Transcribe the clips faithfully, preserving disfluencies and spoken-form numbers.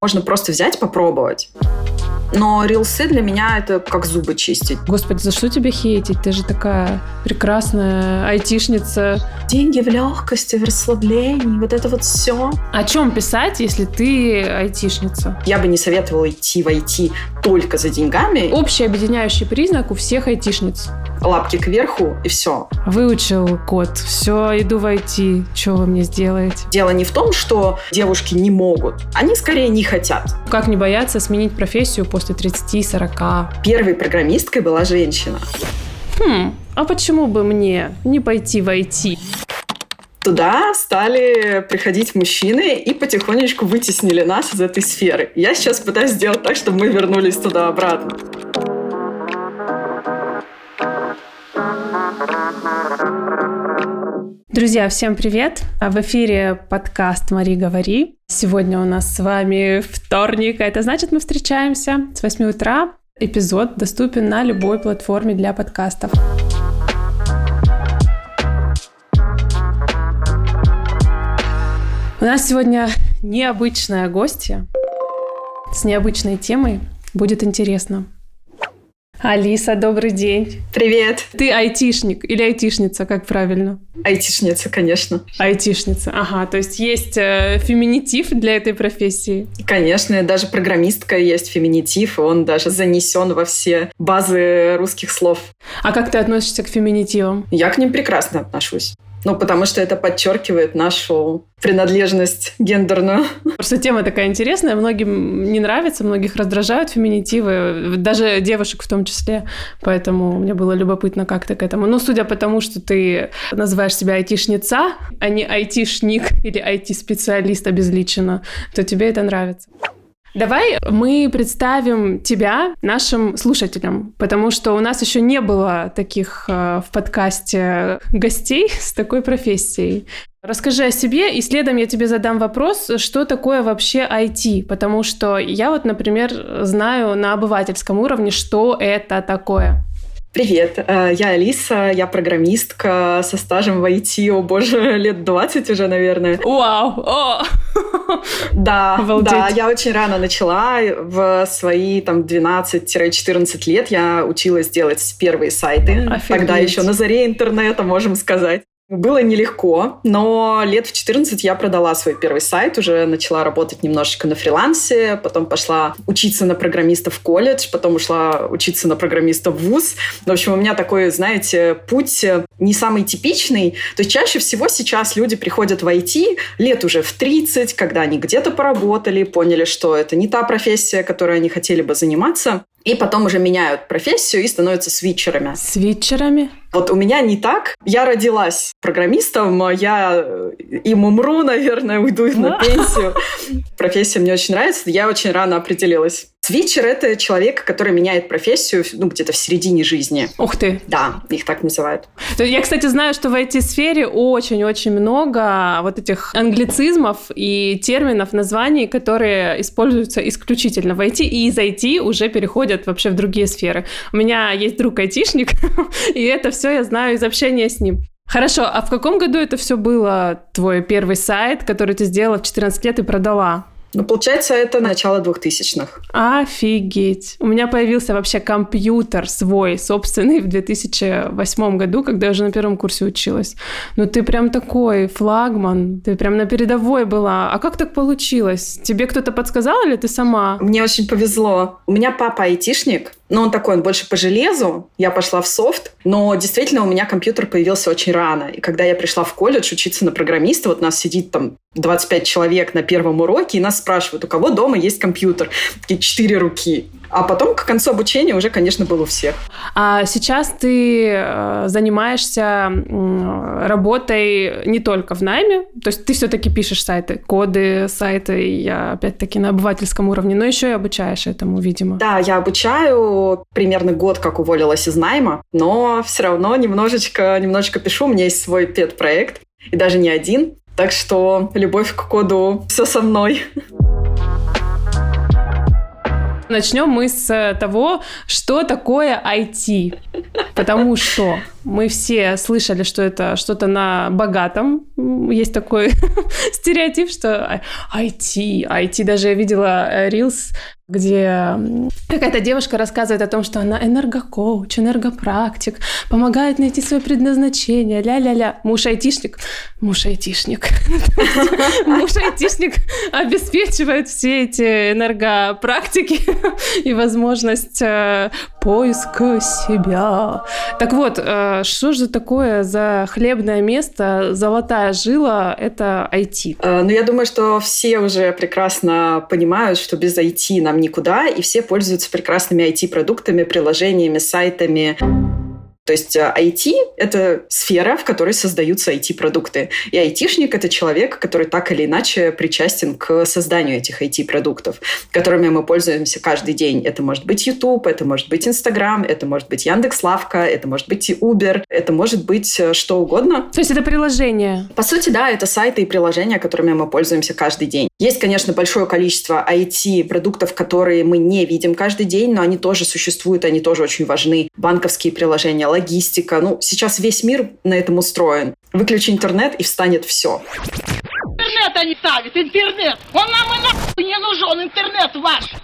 Можно просто взять, попробовать. Но рилсы для меня это как зубы чистить. Господи, за что тебя хейтить? Ты же такая прекрасная айтишница. Деньги в легкости, в расслаблении, вот это вот все. О чем писать, если ты айтишница? Я бы не советовала идти в ай ти только за деньгами. Общий объединяющий признак у всех айтишниц. Лапки кверху и все. Выучил код, все, иду в ай ти, что вы мне сделаете? Дело не в том, что девушки не могут, они скорее не хотят. Как не бояться сменить профессию после тридцати сорока. Первой программисткой была женщина. Хм, а почему бы мне не пойти в ай ти? Туда стали приходить мужчины и потихонечку вытеснили нас из этой сферы. Я сейчас пытаюсь сделать так, чтобы мы вернулись туда обратно. Друзья, всем привет! В эфире подкаст «Мари, говори». Сегодня у нас с вами вторник, а это значит, мы встречаемся с восьми утра. Эпизод доступен на любой платформе для подкастов. У нас сегодня необычная гостья с необычной темой. Будет интересно. Алиса, добрый день. Привет. Ты айтишник или айтишница, как правильно? Айтишница, конечно. Айтишница, ага. То есть есть э, феминитив для этой профессии? Конечно, даже программистка есть феминитив, он даже занесен во все базы русских слов. А как ты относишься к феминитивам? Я к ним прекрасно отношусь. Ну, потому что это подчеркивает нашу принадлежность гендерную. Просто тема такая интересная. Многим не нравится, многих раздражают феминитивы, даже девушек в том числе. Поэтому мне было любопытно, как ты к этому. Ну, судя по тому, что ты называешь себя айтишница, а не айтишник или айти-специалист обезличенно, то тебе это нравится. Давай мы представим тебя нашим слушателям, потому что у нас еще не было таких э, в подкасте гостей с такой профессией. Расскажи о себе, и следом я тебе задам вопрос, что такое вообще ай ти, потому что я вот, например, знаю на обывательском уровне, что это такое. Привет, я Алиса, я программистка со стажем в ай ти, о боже, лет двадцать уже, наверное. Вау! О! Да, Обалдеть. Да, я очень рано начала, в свои там двенадцать-четырнадцать лет я училась делать первые сайты, Офигеть. Тогда еще на заре интернета, можем сказать. Было нелегко, но лет в четырнадцать я продала свой первый сайт, уже начала работать немножечко на фрилансе, потом пошла учиться на программиста в колледж, потом ушла учиться на программиста в вуз. В общем, у меня такой, знаете, путь не самый типичный. То есть чаще всего сейчас люди приходят в ай ти лет уже в тридцать, когда они где-то поработали, поняли, что это не та профессия, которой они хотели бы заниматься. И потом уже меняют профессию и становятся свитчерами. Свитчерами? Вот у меня не так. Я родилась программистом, я им умру, наверное, уйду на пенсию. Профессия мне очень нравится, я очень рано определилась. Свитчер — это человек, который меняет профессию, ну, где-то в середине жизни. Ух ты! Да, их так называют. Я, кстати, знаю, что в ай ти-сфере очень-очень много вот этих англицизмов и терминов, названий, которые используются исключительно в ай ти, и из ай ти уже переходят вообще в другие сферы. У меня есть друг айтишник, и это все я знаю из общения с ним. Хорошо, а в каком году это все было, твой первый сайт, который ты сделала в четырнадцать лет и продала? Ну, получается, это начало двухтысячных. Офигеть! У меня появился вообще компьютер свой, собственный, в две тысячи восьмом году, когда я уже на первом курсе училась. Ну, ты прям такой флагман, ты прям на передовой была. А как так получилось? Тебе кто-то подсказал или ты сама? Мне очень повезло. У меня папа айтишник, но он такой, он больше по железу. Я пошла в софт, но действительно у меня компьютер появился очень рано. И когда я пришла в колледж учиться на программиста, вот нас сидит там двадцать пять человек на первом уроке, и нас спрашивают, у кого дома есть компьютер? Такие четыре руки. А потом, к концу обучения, уже, конечно, был у всех. А сейчас ты занимаешься работой не только в найме, то есть ты все-таки пишешь сайты, коды, сайты, я опять-таки на обывательском уровне, но еще и обучаешь этому, видимо. Да, я обучаю примерно год, как уволилась из найма, но все равно немножечко, немножечко пишу, у меня есть свой пет-проект, и даже не один. Так что любовь к коду, все со мной. Начнем мы с того, что такое ай ти. Потому что Мы все слышали, что это что-то на богатом. Есть такой стереотип, что ай ти. ай ти даже я видела рилс, где какая-то девушка рассказывает о том, что она энергокоуч, энергопрактик, помогает найти свое предназначение, ля-ля-ля. Муж айтишник. Муж айтишник. Муж айтишник обеспечивает все эти энергопрактики и возможность поиска себя. Так вот, что же такое за хлебное место, золотая жила, это ай ти? Ну, я думаю, что все уже прекрасно понимают, что без ай ти нам никуда, и все пользуются прекрасными ай ти-продуктами, приложениями, сайтами. То есть ай ти – это сфера, в которой создаются ай ти-продукты. И айтишник – это человек, который так или иначе причастен к созданию этих ай ти-продуктов, которыми мы пользуемся каждый день. Это может быть YouTube, это может быть Instagram, это может быть Яндекс.Лавка, это может быть и Uber, это может быть что угодно. То есть это приложение? По сути, да, это сайты и приложения, которыми мы пользуемся каждый день. Есть, конечно, большое количество ай ти-продуктов, которые мы не видим каждый день, но они тоже существуют, они тоже очень важны. Банковские приложения, логистика. Ну, сейчас весь мир на этом устроен. Выключи интернет, и встанет все. Интернет они ставят, интернет! Он нам и нахуй не нужен, интернет ваш!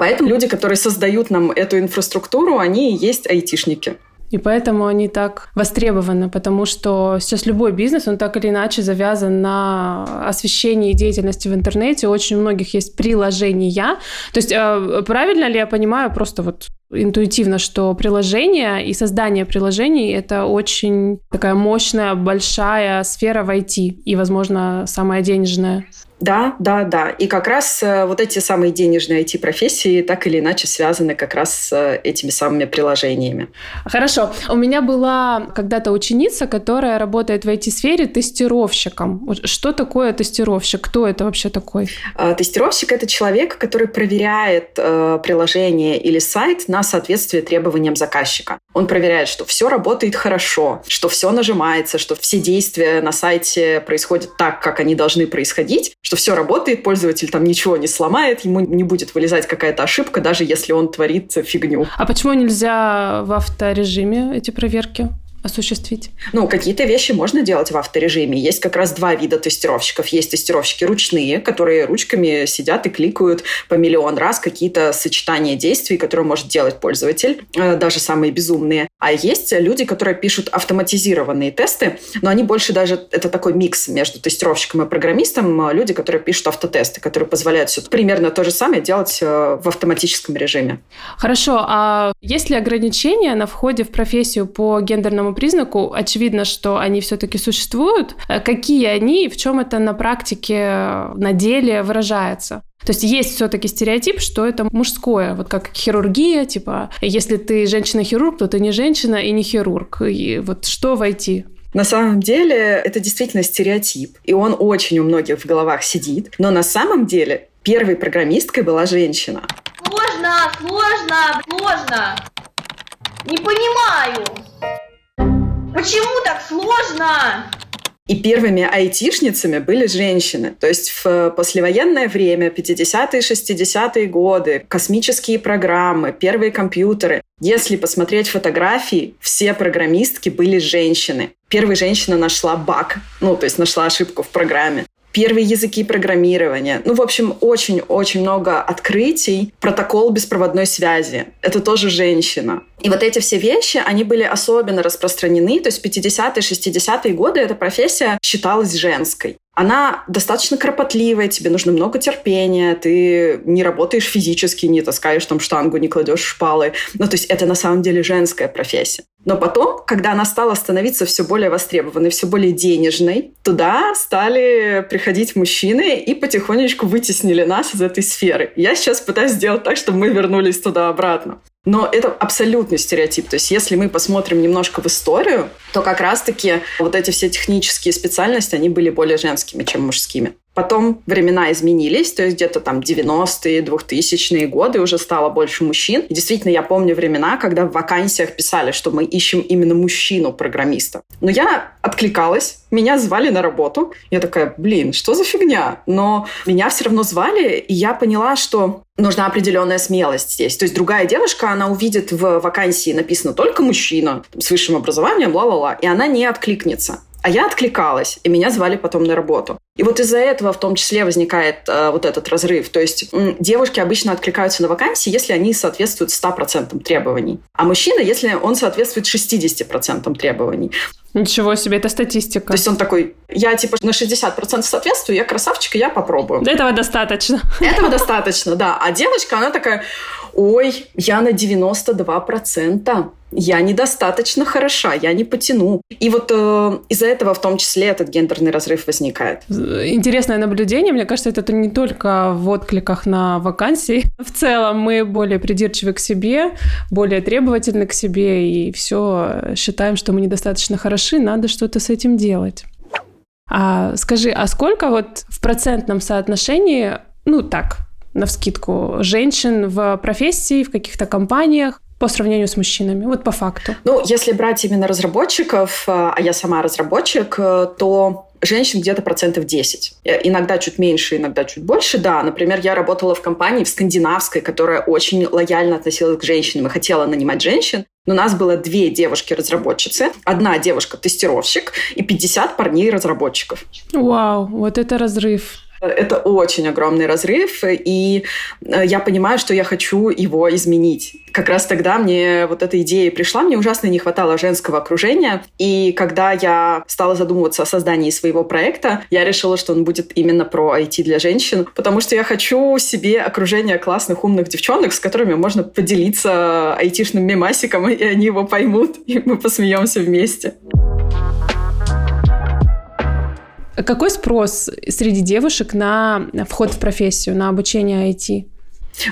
Поэтому люди, которые создают нам эту инфраструктуру, они и есть айтишники. И поэтому они так востребованы, потому что сейчас любой бизнес, он так или иначе завязан на освещении деятельности в интернете. У очень многих есть приложения. То есть правильно ли я понимаю, просто вот интуитивно, что приложение и создание приложений – это очень такая мощная, большая сфера в ай ти и, возможно, самая денежная? Да, да, да. И как раз вот эти самые денежные ай ти-профессии так или иначе связаны как раз с этими самыми приложениями. Хорошо. У меня была когда-то ученица, которая работает в ай ти-сфере тестировщиком. Что такое тестировщик? Кто это вообще такой? Тестировщик – это человек, который проверяет приложение или сайт на соответствие требованиям заказчика. Он проверяет, что все работает хорошо, что все нажимается, что все действия на сайте происходят так, как они должны происходить, что все работает, пользователь там ничего не сломает, ему не будет вылезать какая-то ошибка, даже если он творит фигню. А почему нельзя в авторежиме эти проверки осуществить? Ну, какие-то вещи можно делать в авторежиме. Есть как раз два вида тестировщиков. Есть тестировщики ручные, которые ручками сидят и кликают по миллион раз какие-то сочетания действий, которые может делать пользователь, даже самые безумные. А есть люди, которые пишут автоматизированные тесты, но они больше даже... Это такой микс между тестировщиком и программистом. Люди, которые пишут автотесты, которые позволяют все примерно то же самое делать в автоматическом режиме. Хорошо. А есть ли ограничения на входе в профессию по гендерному признаку? Очевидно, что они все-таки существуют. Какие они и в чем это на практике, на деле выражается? То есть есть все-таки стереотип, что это мужское, вот как хирургия, типа, если ты женщина-хирург, то ты не женщина и не хирург. И вот что в ай ти? На самом деле это действительно стереотип, и он очень у многих в головах сидит, но на самом деле первой программисткой была женщина. Сложно, сложно, сложно. Не понимаю, почему так сложно? И первыми айтишницами были женщины. То есть в послевоенное время, пятидесятые, шестидесятые годы, космические программы, первые компьютеры. Если посмотреть фотографии, все программистки были женщины. Первая женщина нашла баг, ну, то есть нашла ошибку в программе. Первые языки программирования. Ну, в общем, очень-очень много открытий. Протокол беспроводной связи. Это тоже женщина. И вот эти все вещи, они были особенно распространены. То есть пятидесятые, шестидесятые годы эта профессия считалась женской. Она достаточно кропотливая, тебе нужно много терпения, ты не работаешь физически, не таскаешь там штангу, не кладешь шпалы. Ну, то есть это на самом деле женская профессия. Но потом, когда она стала становиться все более востребованной, все более денежной, туда стали приходить мужчины и потихонечку вытеснили нас из этой сферы. Я сейчас пытаюсь сделать так, чтобы мы вернулись туда обратно. Но это абсолютный стереотип. То есть если мы посмотрим немножко в историю, то как раз-таки вот эти все технические специальности, они были более женскими, чем мужскими. Потом времена изменились, то есть где-то там девяностые, двухтысячные годы уже стало больше мужчин. И действительно, я помню времена, когда в вакансиях писали, что мы ищем именно мужчину-программиста. Но я откликалась, меня звали на работу. Я такая, блин, что за фигня? Но меня все равно звали, и я поняла, что нужна определенная смелость здесь. То есть другая девушка, она увидит в вакансии написано «только мужчина», с высшим образованием, ла-ла-ла, и она не откликнется. А я откликалась, и меня звали потом на работу. И вот из-за этого в том числе возникает э, вот этот разрыв. То есть м- девушки обычно откликаются на вакансии, если они соответствуют сто процентов требований. А мужчина, если он соответствует шестьдесят процентов требований. Ничего себе, это статистика. То есть он такой, я типа на шестьдесят процентов соответствую, я красавчик, и я попробую. Этого достаточно. Этого достаточно, да. А девочка, она такая, ой, я на девяносто два процента. Я недостаточно хороша, я не потяну. И вот э, из-за этого в том числе этот гендерный разрыв возникает. Интересное наблюдение. Мне кажется, это не только в откликах на вакансии. В целом мы более придирчивы к себе, более требовательны к себе, и все считаем, что мы недостаточно хороши, надо что-то с этим делать. А скажи, а сколько вот в процентном соотношении, ну так, навскидку, женщин в профессии, в каких-то компаниях, по сравнению с мужчинами, вот по факту? Ну, если брать именно разработчиков, а я сама разработчик, то женщин где-то процентов десять. Иногда чуть меньше, иногда чуть больше, да. Например, я работала в компании в скандинавской, которая очень лояльно относилась к женщинам и хотела нанимать женщин. Но у нас было две девушки-разработчицы, одна девушка-тестировщик и пятьдесят парней-разработчиков. Вау, вот это разрыв. Это очень огромный разрыв, и я понимаю, что я хочу его изменить. Как раз тогда мне вот эта идея пришла, мне ужасно не хватало женского окружения, и когда я стала задумываться о создании своего проекта, я решила, что он будет именно про ай ти для женщин, потому что я хочу себе окружение классных, умных девчонок, с которыми можно поделиться айтишным мемасиком, и они его поймут, и мы посмеемся вместе. Какой спрос среди девушек на вход в профессию, на обучение ай ти?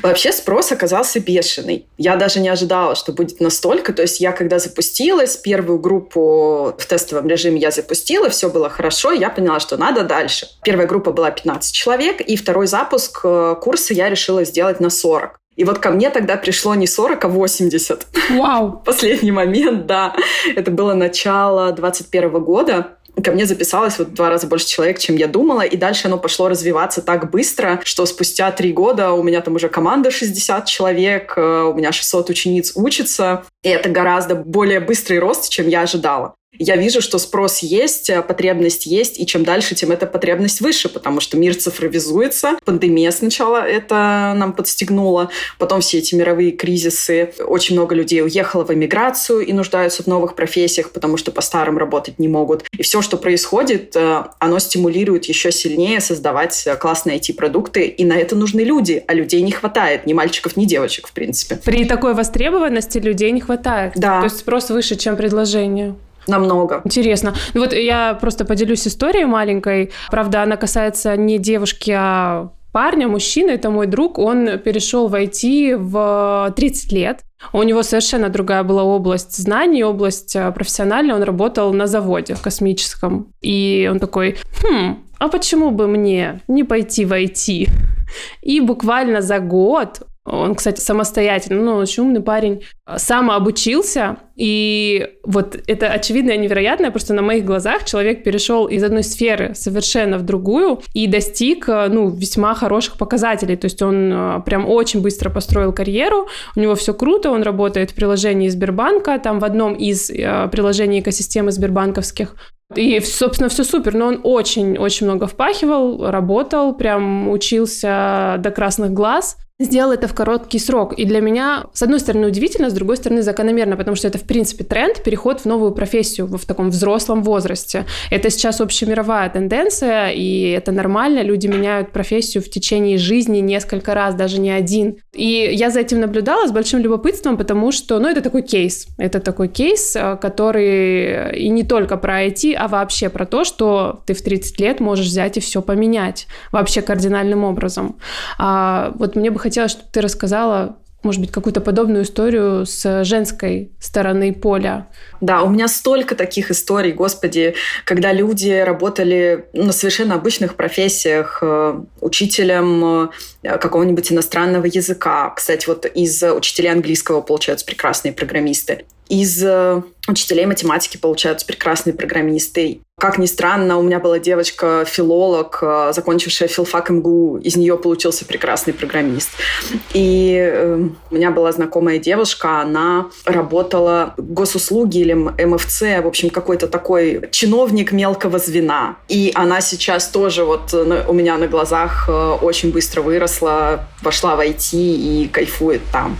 Вообще спрос оказался бешеный. Я даже не ожидала, что будет настолько. То есть я когда запустилась, первую группу в тестовом режиме я запустила, все было хорошо, и я поняла, что надо дальше. Первая группа была пятнадцать человек, и второй запуск курса я решила сделать на сорок. И вот ко мне тогда пришло не сорок, а восемьдесят. Вау! Последний момент, да. Это было начало двадцать первого года. Ко мне записалось вот в два раза больше человек, чем я думала, и дальше оно пошло развиваться так быстро, что спустя три года у меня там уже команда шестьдесят человек, у меня шестьсот учениц учатся, и это гораздо более быстрый рост, чем я ожидала. Я вижу, что спрос есть, потребность есть, и чем дальше, тем эта потребность выше, потому что мир цифровизуется. Пандемия сначала это нам подстегнула, потом все эти мировые кризисы. Очень много людей уехало в эмиграцию и нуждаются в новых профессиях, потому что по-старым работать не могут. И все, что происходит, оно стимулирует еще сильнее создавать классные ай ти-продукты, и на это нужны люди, а людей не хватает, ни мальчиков, ни девочек, в принципе. При такой востребованности людей не хватает. Да. То есть спрос выше, чем предложение. Намного. Интересно. Ну вот я просто поделюсь историей маленькой. Правда, она касается не девушки, а парня, мужчины. Это мой друг. Он перешел в ай ти в тридцать лет. У него совершенно другая была область знаний, область профессиональная. Он работал на заводе в космическом. И он такой, хм, а почему бы мне не пойти в ай ти? И буквально за год... Он, кстати, самостоятельный, ну, очень умный парень, самообучился, и вот это очевидное и невероятное, просто на моих глазах человек перешел из одной сферы совершенно в другую и достиг, ну, весьма хороших показателей, то есть он прям очень быстро построил карьеру, у него все круто, он работает в приложении Сбербанка, там в одном из приложений экосистемы сбербанковских. И, собственно, все супер, но он очень-очень много впахивал, работал, прям учился до красных глаз. Сделал это в короткий срок. И для меня, с одной стороны, удивительно, с другой стороны, закономерно, потому что это, в принципе, тренд, переход в новую профессию в таком взрослом возрасте. Это сейчас общемировая тенденция, и это нормально. Люди меняют профессию в течение жизни несколько раз, даже не один. И я за этим наблюдала с большим любопытством, потому что, ну, это такой кейс. Это такой кейс, который и не только про ай ти, а вообще про то, что ты в тридцать лет можешь взять и все поменять. Вообще кардинальным образом. А вот мне бы хотелось, чтобы ты рассказала, может быть, какую-то подобную историю с женской стороны поля. Да, у меня столько таких историй, господи, когда люди работали на совершенно обычных профессиях, учителем какого-нибудь иностранного языка. Кстати, вот из учителей английского получаются прекрасные программисты. Из учителей математики получаются прекрасные программисты. Как ни странно, у меня была девочка-филолог, закончившая филфак эм гэ у. Из нее получился прекрасный программист. И у меня была знакомая девушка, она работала в госуслуги или эм эф цэ, в общем, какой-то такой чиновник мелкого звена. И она сейчас тоже вот у меня на глазах очень быстро выросла, вошла в ай ти и кайфует там.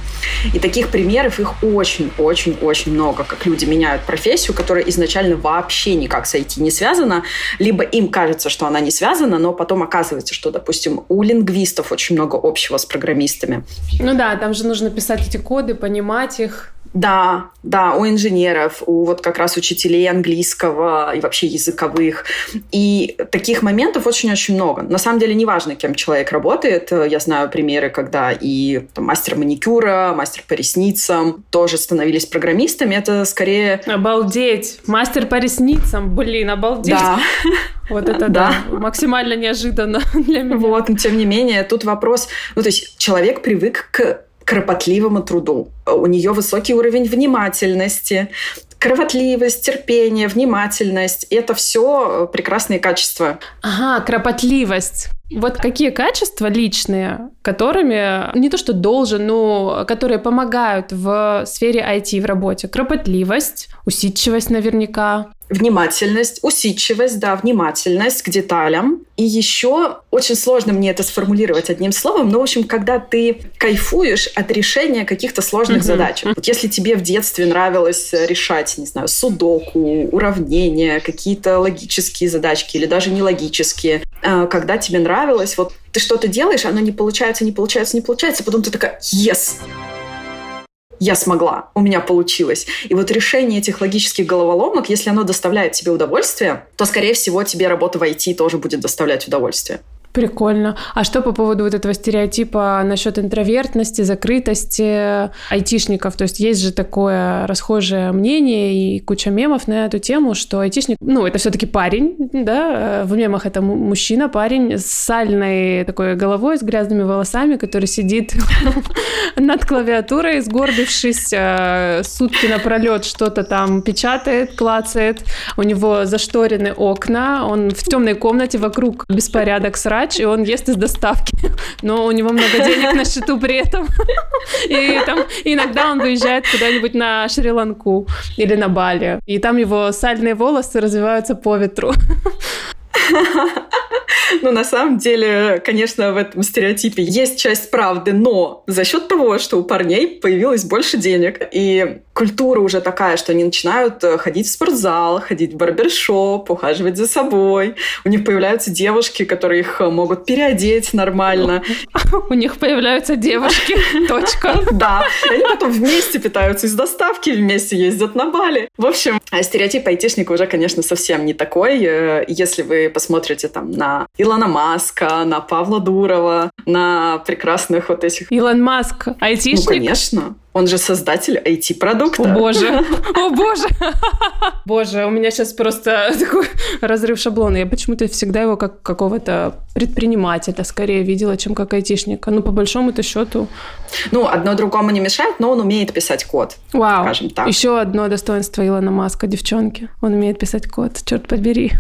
И таких примеров их очень-очень-очень много, как люди меняют профессию, которая изначально вообще никак с ай ти не связана, либо им кажется, что она не связана, но потом оказывается, что, допустим, у лингвистов очень много общего с программистами. Ну да, там же нужно писать эти коды, понимать их. Да, да, у инженеров, у вот как раз учителей английского и вообще языковых. И таких моментов очень-очень много. На самом деле, неважно, кем человек работает. Я знаю примеры, когда и там, мастер маникюра, мастер по ресницам тоже становились программистами. Это скорее... Обалдеть! Мастер по ресницам, блин, обалдеть! Да. Вот это да. да, максимально неожиданно для меня. Вот, но тем не менее, тут вопрос... Ну, то есть человек привык к... кропотливому труду. У нее высокий уровень внимательности, кропотливость, терпение, внимательность. Это все прекрасные качества. Ага, кропотливость. Вот какие качества личные, которыми, не то что должен, но которые помогают в сфере ай ти в работе? Кропотливость, усидчивость наверняка. Внимательность, усидчивость, да, внимательность к деталям. И еще очень сложно мне это сформулировать одним словом, но, в общем, когда ты кайфуешь от решения каких-то сложных mm-hmm. задач. Вот если тебе в детстве нравилось решать, не знаю, судоку, уравнения, какие-то логические задачки или даже нелогические, когда тебе нравилось, вот ты что-то делаешь, оно не получается, не получается, не получается, а потом ты такая «Yes!» Я смогла, у меня получилось. И вот решение этих логических головоломок, если оно доставляет тебе удовольствие, то, скорее всего, тебе работа в ай ти тоже будет доставлять удовольствие. Прикольно. А что по поводу вот этого стереотипа насчет интровертности, закрытости айтишников? То есть есть же такое расхожее мнение и куча мемов на эту тему, что айтишник, ну, это все-таки парень, да, в мемах это мужчина, парень с сальной такой головой, с грязными волосами, который сидит над клавиатурой, сгорбившись, сутки напролет что-то там печатает, клацает, у него зашторены окна, он в темной комнате, вокруг беспорядок, срать, и он ест из доставки, но у него много денег на счету при этом, и там, иногда он выезжает куда-нибудь на Шри-Ланку или на Бали, и там его сальные волосы развиваются по ветру. Ну, на самом деле, конечно, в этом стереотипе есть часть правды, но за счет того, что у парней появилось больше денег, и культура уже такая, что они начинают ходить в спортзал, ходить в барбершоп, ухаживать за собой, у них появляются девушки, которые их могут переодеть нормально. У них появляются девушки, точка. Да, они потом вместе питаются из доставки, вместе ездят на Бали. В общем, стереотип айтишника уже, конечно, совсем не такой. Если вы посмотрите там на Илона Маска, на Павла Дурова, на прекрасных вот этих... Илон Маск, айтишник? Ну, конечно. Он же создатель ай ти-продукта. О, боже. О, боже. Боже, у меня сейчас просто такой разрыв шаблона. Я почему-то всегда его как какого-то предпринимателя скорее видела, чем как айтишника. Ну, по большому-то счету. Ну, одно другому не мешает, но он умеет писать код. Вау. Скажем так. Еще одно достоинство Илона Маска, девчонки. Он умеет писать код. Черт побери.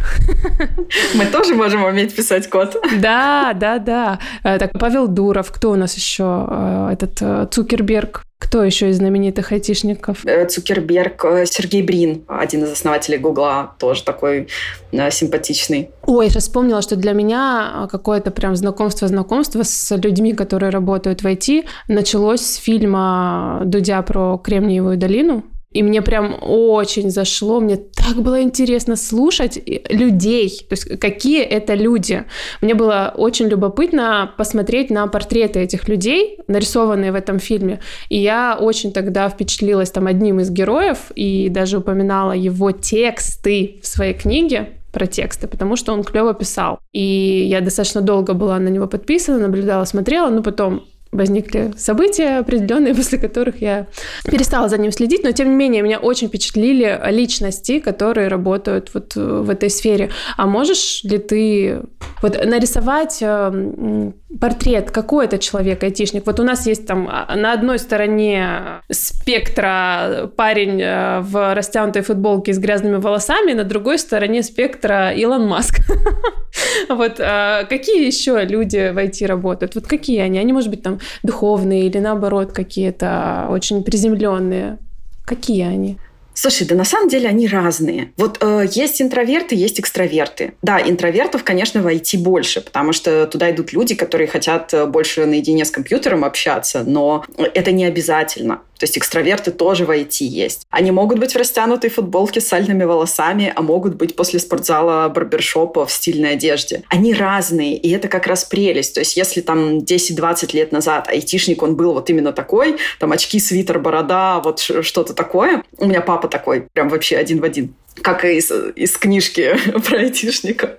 Мы тоже можем уметь писать код. Да, да, да. Так, Павел Дуров. Кто у нас еще? Этот Цукерберг. Кто еще из знаменитых айтишников? Цукерберг, Сергей Брин, один из основателей Гугла, тоже такой да, симпатичный. Ой, я сейчас вспомнила, что для меня какое-то прям знакомство-знакомство с людьми, которые работают в ай ти, началось с фильма Дудя про Кремниевую долину. И мне прям очень зашло, мне так было интересно слушать людей, то есть какие это люди. Мне было очень любопытно посмотреть на портреты этих людей, нарисованные в этом фильме. И я очень тогда впечатлилась там одним из героев и даже упоминала его тексты в своей книге. Про тексты, потому что он клево писал. И я достаточно долго была на него подписана, наблюдала, смотрела, но потом возникли события определенные, после которых я перестала за ним следить, но тем не менее меня очень впечатлили личности, которые работают вот в этой сфере. А можешь ли ты вот нарисовать портрет какой-то человек, айтишник? Вот у нас есть там на одной стороне спектра парень в растянутой футболке с грязными волосами, на другой стороне спектра Илон Маск. Вот какие еще люди в ай ти работают? Вот какие они? Они, может быть, там духовные или наоборот какие-то очень приземленные. Какие они? Слушай, да на самом деле они разные. Вот э, есть интроверты, есть экстраверты. Да, интровертов, конечно, в ай ти больше, потому что туда идут люди, которые хотят больше наедине с компьютером общаться, но это не обязательно. То есть экстраверты тоже в ай ти есть. Они могут быть в растянутой футболке с сальными волосами, а могут быть после спортзала, барбершопа в стильной одежде. Они разные, и это как раз прелесть. То есть если там десять-двадцать лет назад айтишник, он был вот именно такой, там очки, свитер, борода, вот что-то такое. У меня папа такой, прям вообще один в один. Как и из, из книжки про айтишника.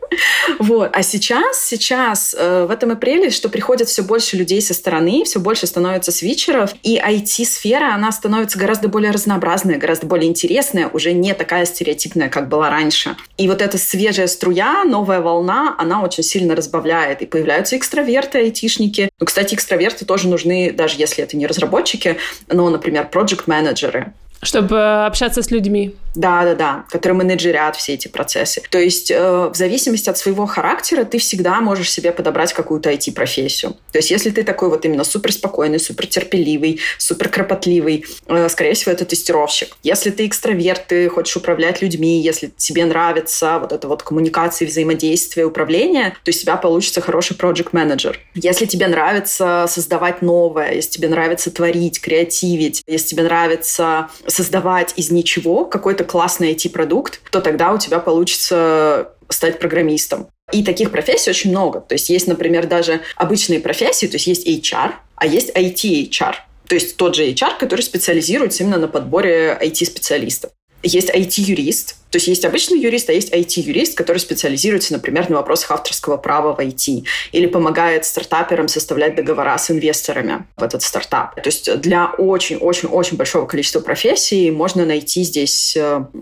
Вот. А сейчас, сейчас э, в этом и прелесть, что приходит все больше людей со стороны, все больше становится свитчеров, и ай ти-сфера, она становится гораздо более разнообразная, гораздо более интересная, уже не такая стереотипная, как была раньше. И вот эта свежая струя, новая волна, она очень сильно разбавляет. И появляются экстраверты, айтишники. Ну, кстати, экстраверты тоже нужны, даже если это не разработчики, но, например, проджект-менеджеры. Чтобы общаться с людьми. Да-да-да, которые менеджерят все эти процессы. То есть э, в зависимости от своего характера ты всегда можешь себе подобрать какую-то ай ти-профессию. То есть если ты такой вот именно суперспокойный, супертерпеливый, суперкропотливый, э, скорее всего, это тестировщик. Если ты экстраверт, ты хочешь управлять людьми, если тебе нравится вот это вот коммуникация, взаимодействие, управление, то из тебя получится хороший проджект-менеджер. Если тебе нравится создавать новое, если тебе нравится творить, креативить, если тебе нравится создавать из ничего какой-то классный ай ти-продукт, то тогда у тебя получится стать программистом. И таких профессий очень много. То есть есть, например, даже обычные профессии, то есть есть эйч ар, а есть ай ти-эйч ар. То есть тот же эйч ар, который специализируется именно на подборе ай ти-специалистов. Есть ай ти-юрист, то есть есть обычный юрист, а есть ай ти-юрист, который специализируется, например, на вопросах авторского права в ай ти или помогает стартаперам составлять договора с инвесторами в этот стартап. То есть для очень-очень-очень большого количества профессий можно найти здесь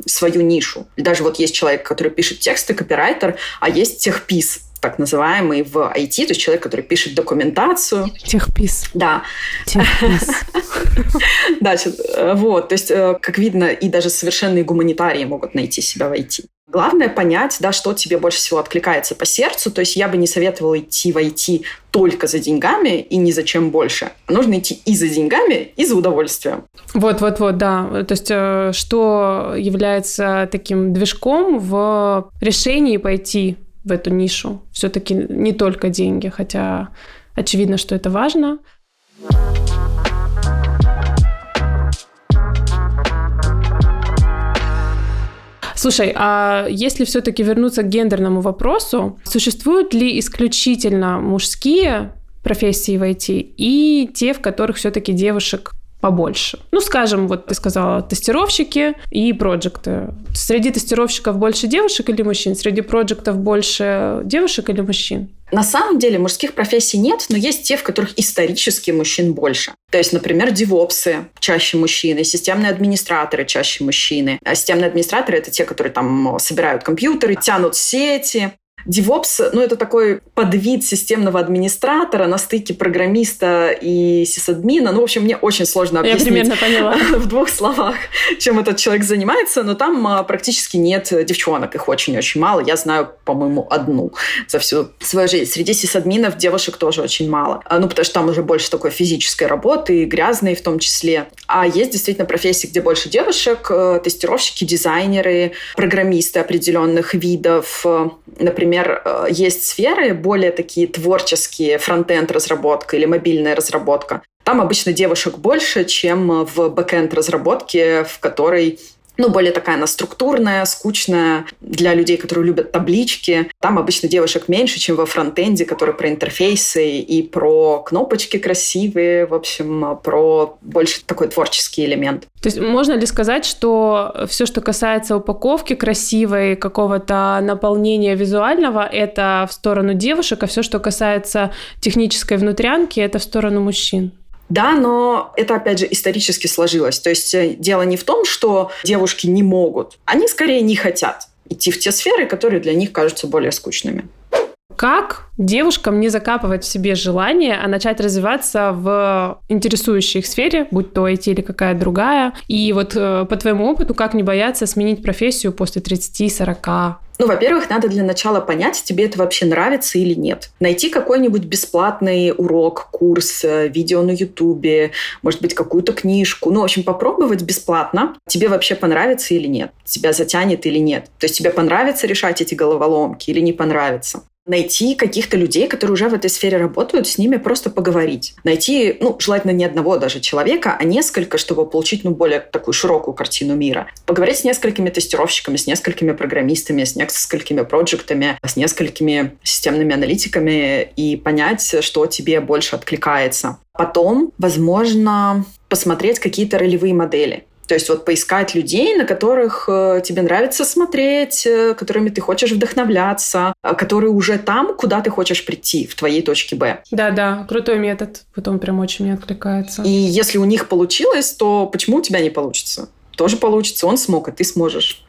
свою нишу. И даже вот есть человек, который пишет тексты, копирайтер, а есть техпис, так называемый в ай ти, то есть человек, который пишет документацию. Техпис. Да. Техпис. Да, вот, то есть, как видно, и даже совершенные гуманитарии могут найти себя в ай ти. Главное понять, да, что тебе больше всего откликается по сердцу. То есть я бы не советовала идти в ай ти только за деньгами и ни за чем больше. Нужно идти и за деньгами, и за удовольствием. Вот-вот-вот, да. То есть что является таким движком в решении пойти в эту нишу? Все-таки не только деньги, хотя очевидно, что это важно. Слушай, а если все-таки вернуться к гендерному вопросу, существуют ли исключительно мужские профессии в ай ти и те, в которых все-таки девушек побольше? Ну, скажем, вот ты сказала, тестировщики и проджекты. Среди тестировщиков больше девушек или мужчин? Среди проджектов больше девушек или мужчин? На самом деле мужских профессий нет, но есть те, в которых исторически мужчин больше. То есть, например, девопсы чаще мужчины, системные администраторы чаще мужчины. А системные администраторы – это те, которые там собирают компьютеры, тянут сети. Девопс, ну, это такой подвид системного администратора на стыке программиста и сисадмина. Ну, в общем, мне очень сложно объяснить в двух словах, чем этот человек занимается, но там практически нет девчонок, их очень-очень мало. Я знаю, по-моему, одну за всю свою жизнь. Среди сисадминов девушек тоже очень мало. Ну, потому что там уже больше такой физической работы, грязной в том числе. А есть действительно профессии, где больше девушек, тестировщики, дизайнеры, программисты определенных видов, например, Например, есть сферы более такие творческие, фронтенд-разработка или мобильная разработка. Там обычно девушек больше, чем в бэкенд-разработке, в которой Ну, более такая она структурная, скучная для людей, которые любят таблички. Там обычно девушек меньше, чем во фронтенде, который про интерфейсы и про кнопочки красивые, в общем, про больше такой творческий элемент. То есть можно ли сказать, что все, что касается упаковки красивой, какого-то наполнения визуального, это в сторону девушек, а все, что касается технической внутрянки, это в сторону мужчин? Да, но это, опять же, исторически сложилось. То есть дело не в том, что девушки не могут. Они скорее не хотят идти в те сферы, которые для них кажутся более скучными. Как девушкам не закапывать в себе желание, а начать развиваться в интересующей их сфере, будь то ай ти или какая-то другая? И вот по твоему опыту, как не бояться сменить профессию после тридцати сорока? Ну, во-первых, надо для начала понять, тебе это вообще нравится или нет. Найти какой-нибудь бесплатный урок, курс, видео на Ютубе, может быть, какую-то книжку. Ну, в общем, попробовать бесплатно, тебе вообще понравится или нет, тебя затянет или нет. То есть тебе понравится решать эти головоломки или не понравится. Найти каких-то людей, которые уже в этой сфере работают, с ними просто поговорить. Найти, ну, желательно не одного даже человека, а несколько, чтобы получить, ну, более такую широкую картину мира. Поговорить с несколькими тестировщиками, с несколькими программистами, с несколькими проектами, с несколькими системными аналитиками и понять, что тебе больше откликается. Потом, возможно, посмотреть какие-то ролевые модели. То есть вот поискать людей, на которых тебе нравится смотреть, которыми ты хочешь вдохновляться, которые уже там, куда ты хочешь прийти, в твоей точке Б. Да-да, крутой метод, потом прям очень мне откликается. И если у них получилось, то почему у тебя не получится? Тоже получится, он смог, а ты сможешь.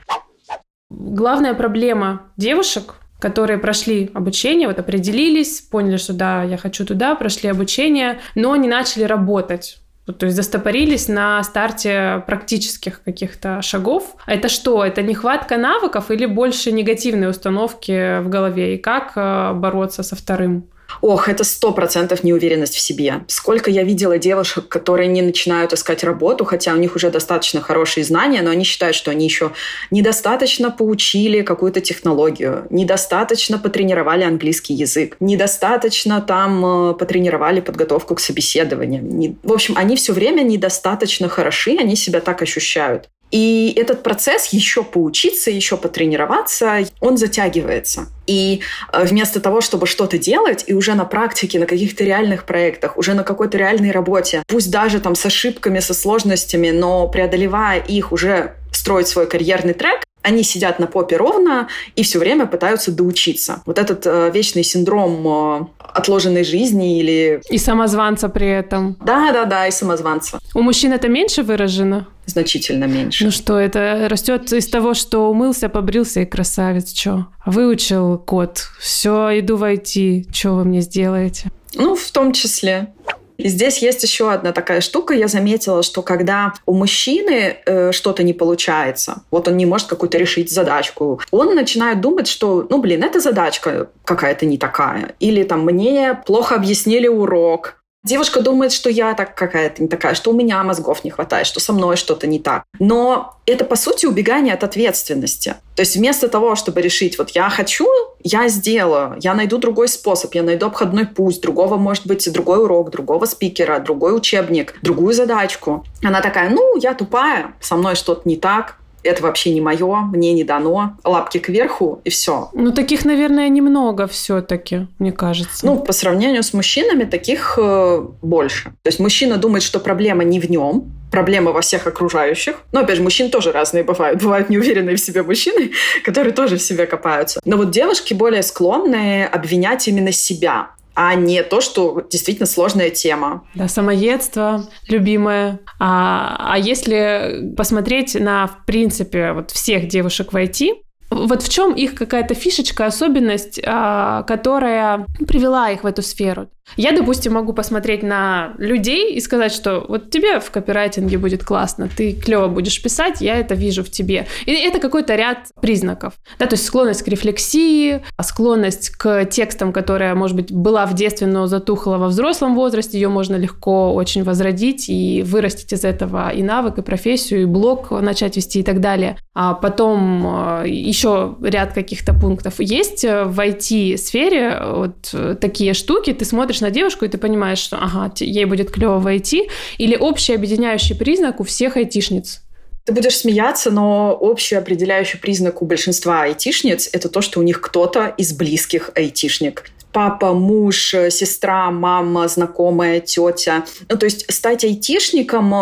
Главная проблема девушек, которые прошли обучение, вот определились, поняли, что да, я хочу туда, прошли обучение, но не начали работать. То есть застопорились на старте практических каких-то шагов. Это что? Это нехватка навыков или больше негативные установки в голове? И как бороться со вторым? Ох, это сто процентов неуверенность в себе. Сколько я видела девушек, которые не начинают искать работу, хотя у них уже достаточно хорошие знания, но они считают, что они еще недостаточно поучили какую-то технологию, недостаточно потренировали английский язык, недостаточно там потренировали подготовку к собеседованию. В общем, они все время недостаточно хороши, они себя так ощущают. И этот процесс еще поучиться, еще потренироваться, он затягивается. И вместо того, чтобы что-то делать, и уже на практике, на каких-то реальных проектах, уже на какой-то реальной работе, пусть даже там с ошибками, со сложностями, но преодолевая их, уже строить свой карьерный трек, они сидят на попе ровно и все время пытаются доучиться. Вот этот э, вечный синдром э, отложенной жизни или... И самозванца при этом. Да-да-да, и самозванца. У мужчин это меньше выражено? Значительно меньше. Ну что, это растет из того, что умылся, побрился и красавец, чё? Выучил код, все, иду в ай ти, чё вы мне сделаете? Ну, в том числе... И здесь есть еще одна такая штука. Я заметила, что когда у мужчины э, что-то не получается, вот он не может какую-то решить задачку, он начинает думать, что, ну, блин, эта задачка какая-то не такая. Или там мне плохо объяснили урок. Девушка думает, что я так какая-то не такая, что у меня мозгов не хватает, что со мной что-то не так. Но это, по сути, убегание от ответственности. То есть вместо того, чтобы решить, вот я хочу, я сделаю, я найду другой способ, я найду обходной путь, другого, может быть, другой урок, другого спикера, другой учебник, другую задачку. Она такая, ну, я тупая, со мной что-то не так. Это вообще не мое, мне не дано, лапки кверху и все. Ну, таких, наверное, немного все-таки, мне кажется. Ну, по сравнению с мужчинами, таких э, больше. То есть мужчина думает, что проблема не в нем, проблема во всех окружающих. Но, опять же, мужчин тоже разные бывают. Бывают неуверенные в себе мужчины, которые тоже в себе копаются. Но вот девушки более склонны обвинять именно себя, а не то, что действительно сложная тема. Да, самоедство любимое. А, а если посмотреть на, в принципе, вот всех девушек в ай ти, вот в чем их какая-то фишечка, особенность, которая привела их в эту сферу? Я, допустим, могу посмотреть на людей и сказать, что вот тебе в копирайтинге будет классно, ты клево будешь писать, я это вижу в тебе. И это какой-то ряд признаков. Да, то есть склонность к рефлексии, склонность к текстам, которая, может быть, была в детстве, но затухла во взрослом возрасте, ее можно легко очень возродить и вырастить из этого и навык, и профессию, и блог начать вести и так далее. А потом еще ряд каких-то пунктов. Есть в ай ти-сфере вот такие штуки, ты смотришь на девушку, и ты понимаешь, что ага, ей будет клево в ай ти, или общий объединяющий признак у всех айтишниц. Ты будешь смеяться, но общий определяющий признак у большинства айтишниц – это то, что у них кто-то из близких айтишник. Папа, муж, сестра, мама, знакомая, тетя. Ну, то есть стать айтишником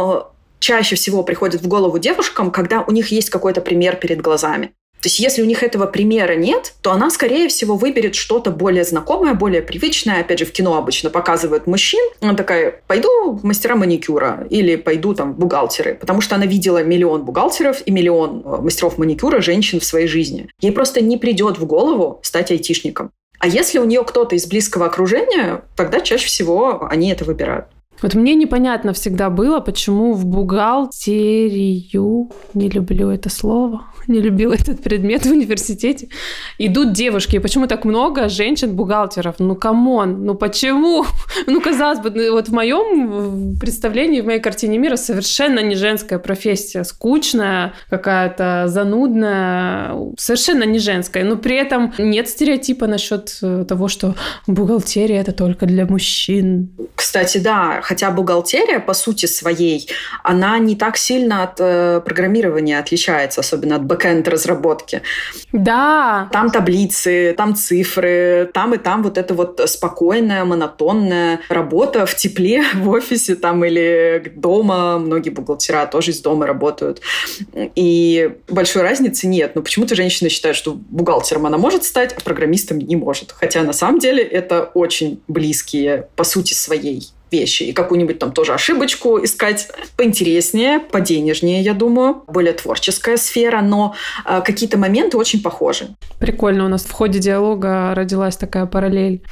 чаще всего приходит в голову девушкам, когда у них есть какой-то пример перед глазами. То есть если у них этого примера нет, то она, скорее всего, выберет что-то более знакомое, более привычное. Опять же, в кино обычно показывают мужчин. Она такая, пойду в мастера маникюра или пойду там в бухгалтеры. Потому что она видела миллион бухгалтеров и миллион мастеров маникюра женщин в своей жизни. Ей просто не придет в голову стать айтишником. А если у нее кто-то из близкого окружения, тогда чаще всего они это выбирают. Вот мне непонятно всегда было, почему в бухгалтерию, не люблю это слово, не любила этот предмет в университете, идут девушки. И почему так много женщин-бухгалтеров? Ну, камон, ну почему? Ну, казалось бы, вот в моем представлении, в моей картине мира совершенно не женская профессия. Скучная, какая-то занудная, совершенно не женская. Но при этом нет стереотипа насчет того, что бухгалтерия – это только для мужчин. Кстати, да, хотя бухгалтерия, по сути своей, она не так сильно от э, программирования отличается, особенно от бэкэнд разработки. Да. Там таблицы, там цифры, там и там вот эта вот спокойная, монотонная работа в тепле, в офисе там или дома. Многие бухгалтера тоже из дома работают. И большой разницы нет. Но почему-то женщины считают, что бухгалтером она может стать, а программистом не может. Хотя на самом деле это очень близкие по сути своей вещи. И какую-нибудь там тоже ошибочку искать поинтереснее, поденежнее, я думаю. Более творческая сфера, но э, какие-то моменты очень похожи. Прикольно, у нас в ходе диалога родилась такая параллель.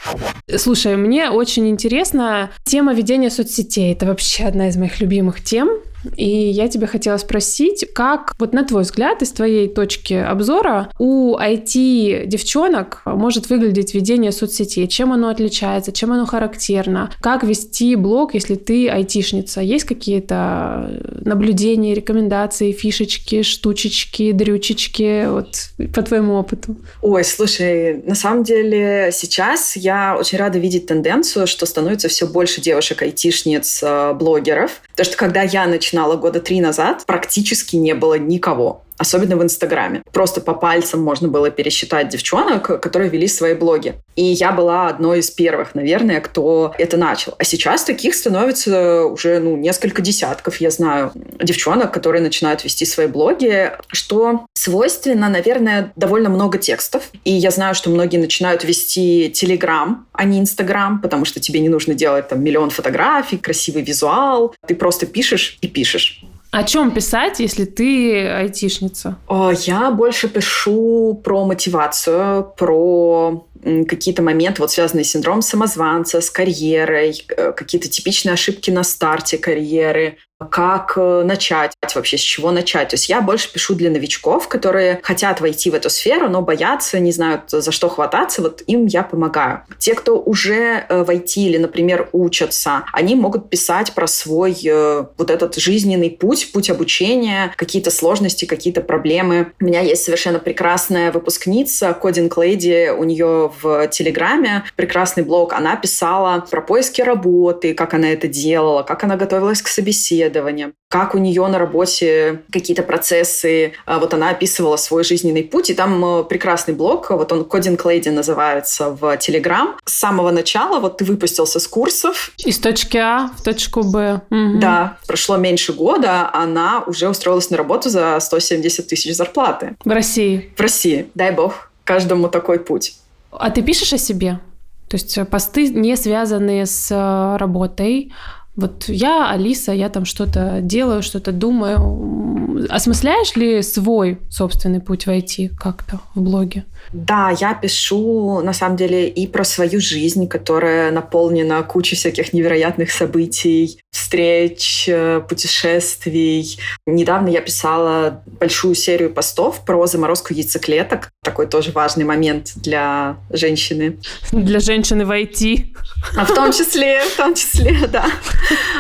Слушай, мне очень интересна тема ведения соцсетей. Это вообще одна из моих любимых тем. И я тебя хотела спросить, как, вот на твой взгляд, из твоей точки обзора, у ай ти-девчонок может выглядеть ведение соцсетей? Чем оно отличается? Чем оно характерно? Как вести блог, если ты айтишница? Есть какие-то наблюдения, рекомендации, фишечки, штучечки, дрючечки? Вот по твоему опыту. Ой, слушай, на самом деле сейчас я очень рада видеть тенденцию, что становится все больше девушек-айтишниц, блогеров. Потому что когда я начинала начинала года три назад, практически не было никого. Особенно в Инстаграме. Просто по пальцам можно было пересчитать девчонок, которые вели свои блоги. И я была одной из первых, наверное, кто это начал. А сейчас таких становится уже ну, несколько десятков, я знаю, девчонок, которые начинают вести свои блоги, что свойственно, наверное, довольно много текстов. И я знаю, что многие начинают вести Телеграм, а не Инстаграм, потому что тебе не нужно делать там миллион фотографий, красивый визуал. Ты просто пишешь и пишешь. О чем писать, если ты айтишница? Я больше пишу про мотивацию, про какие-то моменты, вот связанные с синдромом самозванца, с карьерой, какие-то типичные ошибки на старте карьеры, как начать вообще, с чего начать. То есть я больше пишу для новичков, которые хотят войти в эту сферу, но боятся, не знают, за что хвататься, вот им я помогаю. Те, кто уже войти или, например, учатся, они могут писать про свой вот этот жизненный путь, путь обучения, какие-то сложности, какие-то проблемы. У меня есть совершенно прекрасная выпускница, Coding Lady, у нее в Телеграме прекрасный блог, она писала про поиски работы, как она это делала, как она готовилась к собеседованию, как у нее на работе какие-то процессы. Вот она описывала свой жизненный путь, и там прекрасный блог, вот он Coding Lady называется в Telegram. С самого начала вот ты выпустился с курсов. Из точки А в точку Б. Угу. Да, прошло меньше года, она уже устроилась на работу за сто семьдесят тысяч зарплаты. В России? В России, дай бог, каждому такой путь. А ты пишешь о себе? То есть посты, не связанные с работой, вот я, Алиса, я там что-то делаю, что-то думаю. Осмысляешь ли свой собственный путь войти как-то в блоге? Да, я пишу, на самом деле, и про свою жизнь, которая наполнена кучей всяких невероятных событий, встреч, путешествий. Недавно я писала большую серию постов про заморозку яйцеклеток. Такой тоже важный момент для женщины. Для женщины войти. А в том числе, в том числе, да.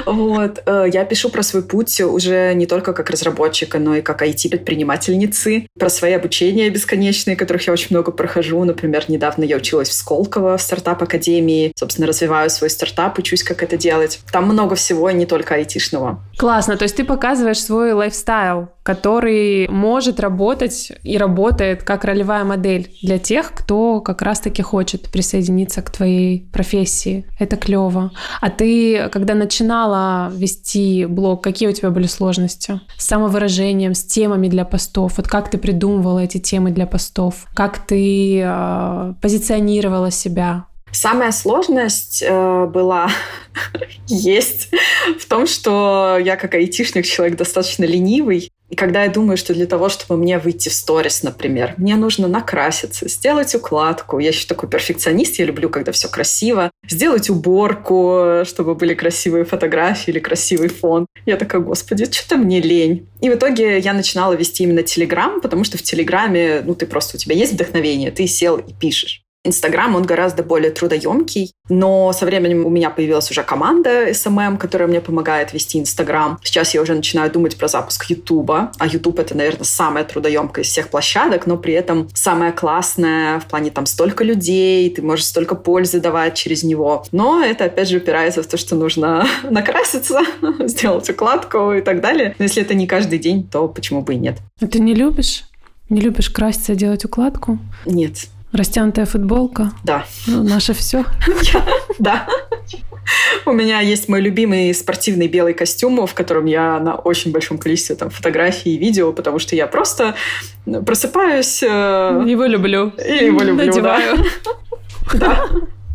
Вот. Я пишу про свой путь уже не только как разработчика, но и как ай ти-предпринимательницы, про свои обучения бесконечные, которых я очень много прохожу. Например, недавно я училась в Сколково, в стартап-академии. Собственно, развиваю свой стартап, учусь, как это делать. Там много всего, не только айтишного. Классно, то есть ты показываешь свой лайфстайл. который может работать и работает как ролевая модель для тех, кто как раз-таки хочет присоединиться к твоей профессии. Это клево. А ты, когда начинала вести блог, какие у тебя были сложности? С самовыражением, с темами для постов? Вот как ты придумывала эти темы для постов? Как ты э, позиционировала себя? Самая сложность э, была, есть, в том, что я как айтишник человек достаточно ленивый. И когда я думаю, что для того, чтобы мне выйти в сторис, например, мне нужно накраситься, сделать укладку. Я еще такой перфекционист, я люблю, когда все красиво. Сделать уборку, чтобы были красивые фотографии или красивый фон. Я такая, господи, что-то мне лень. И в итоге я начинала вести именно Телеграм, потому что в Телеграме, ну, ты просто, у тебя есть вдохновение, ты сел и пишешь. Инстаграм, он гораздо более трудоемкий, но со временем у меня появилась уже команда эс эм эм, которая мне помогает вести Инстаграм. Сейчас я уже начинаю думать про запуск Ютуба, а Ютуб — это, наверное, самая трудоемкая из всех площадок, но при этом самая классная в плане там столько людей, ты можешь столько пользы давать через него. Но это, опять же, упирается в то, что нужно накраситься, сделать укладку и так далее. Но если это не каждый день, то почему бы и нет. А ты не любишь? Не любишь краситься, делать укладку? Нет. Растянутая футболка? Да. Ну, наше все. Да. У меня есть мой любимый спортивный белый костюм, в котором я на очень большом количестве там фотографий и видео, потому что я просто просыпаюсь... Его люблю. И его люблю, надеваю. Да.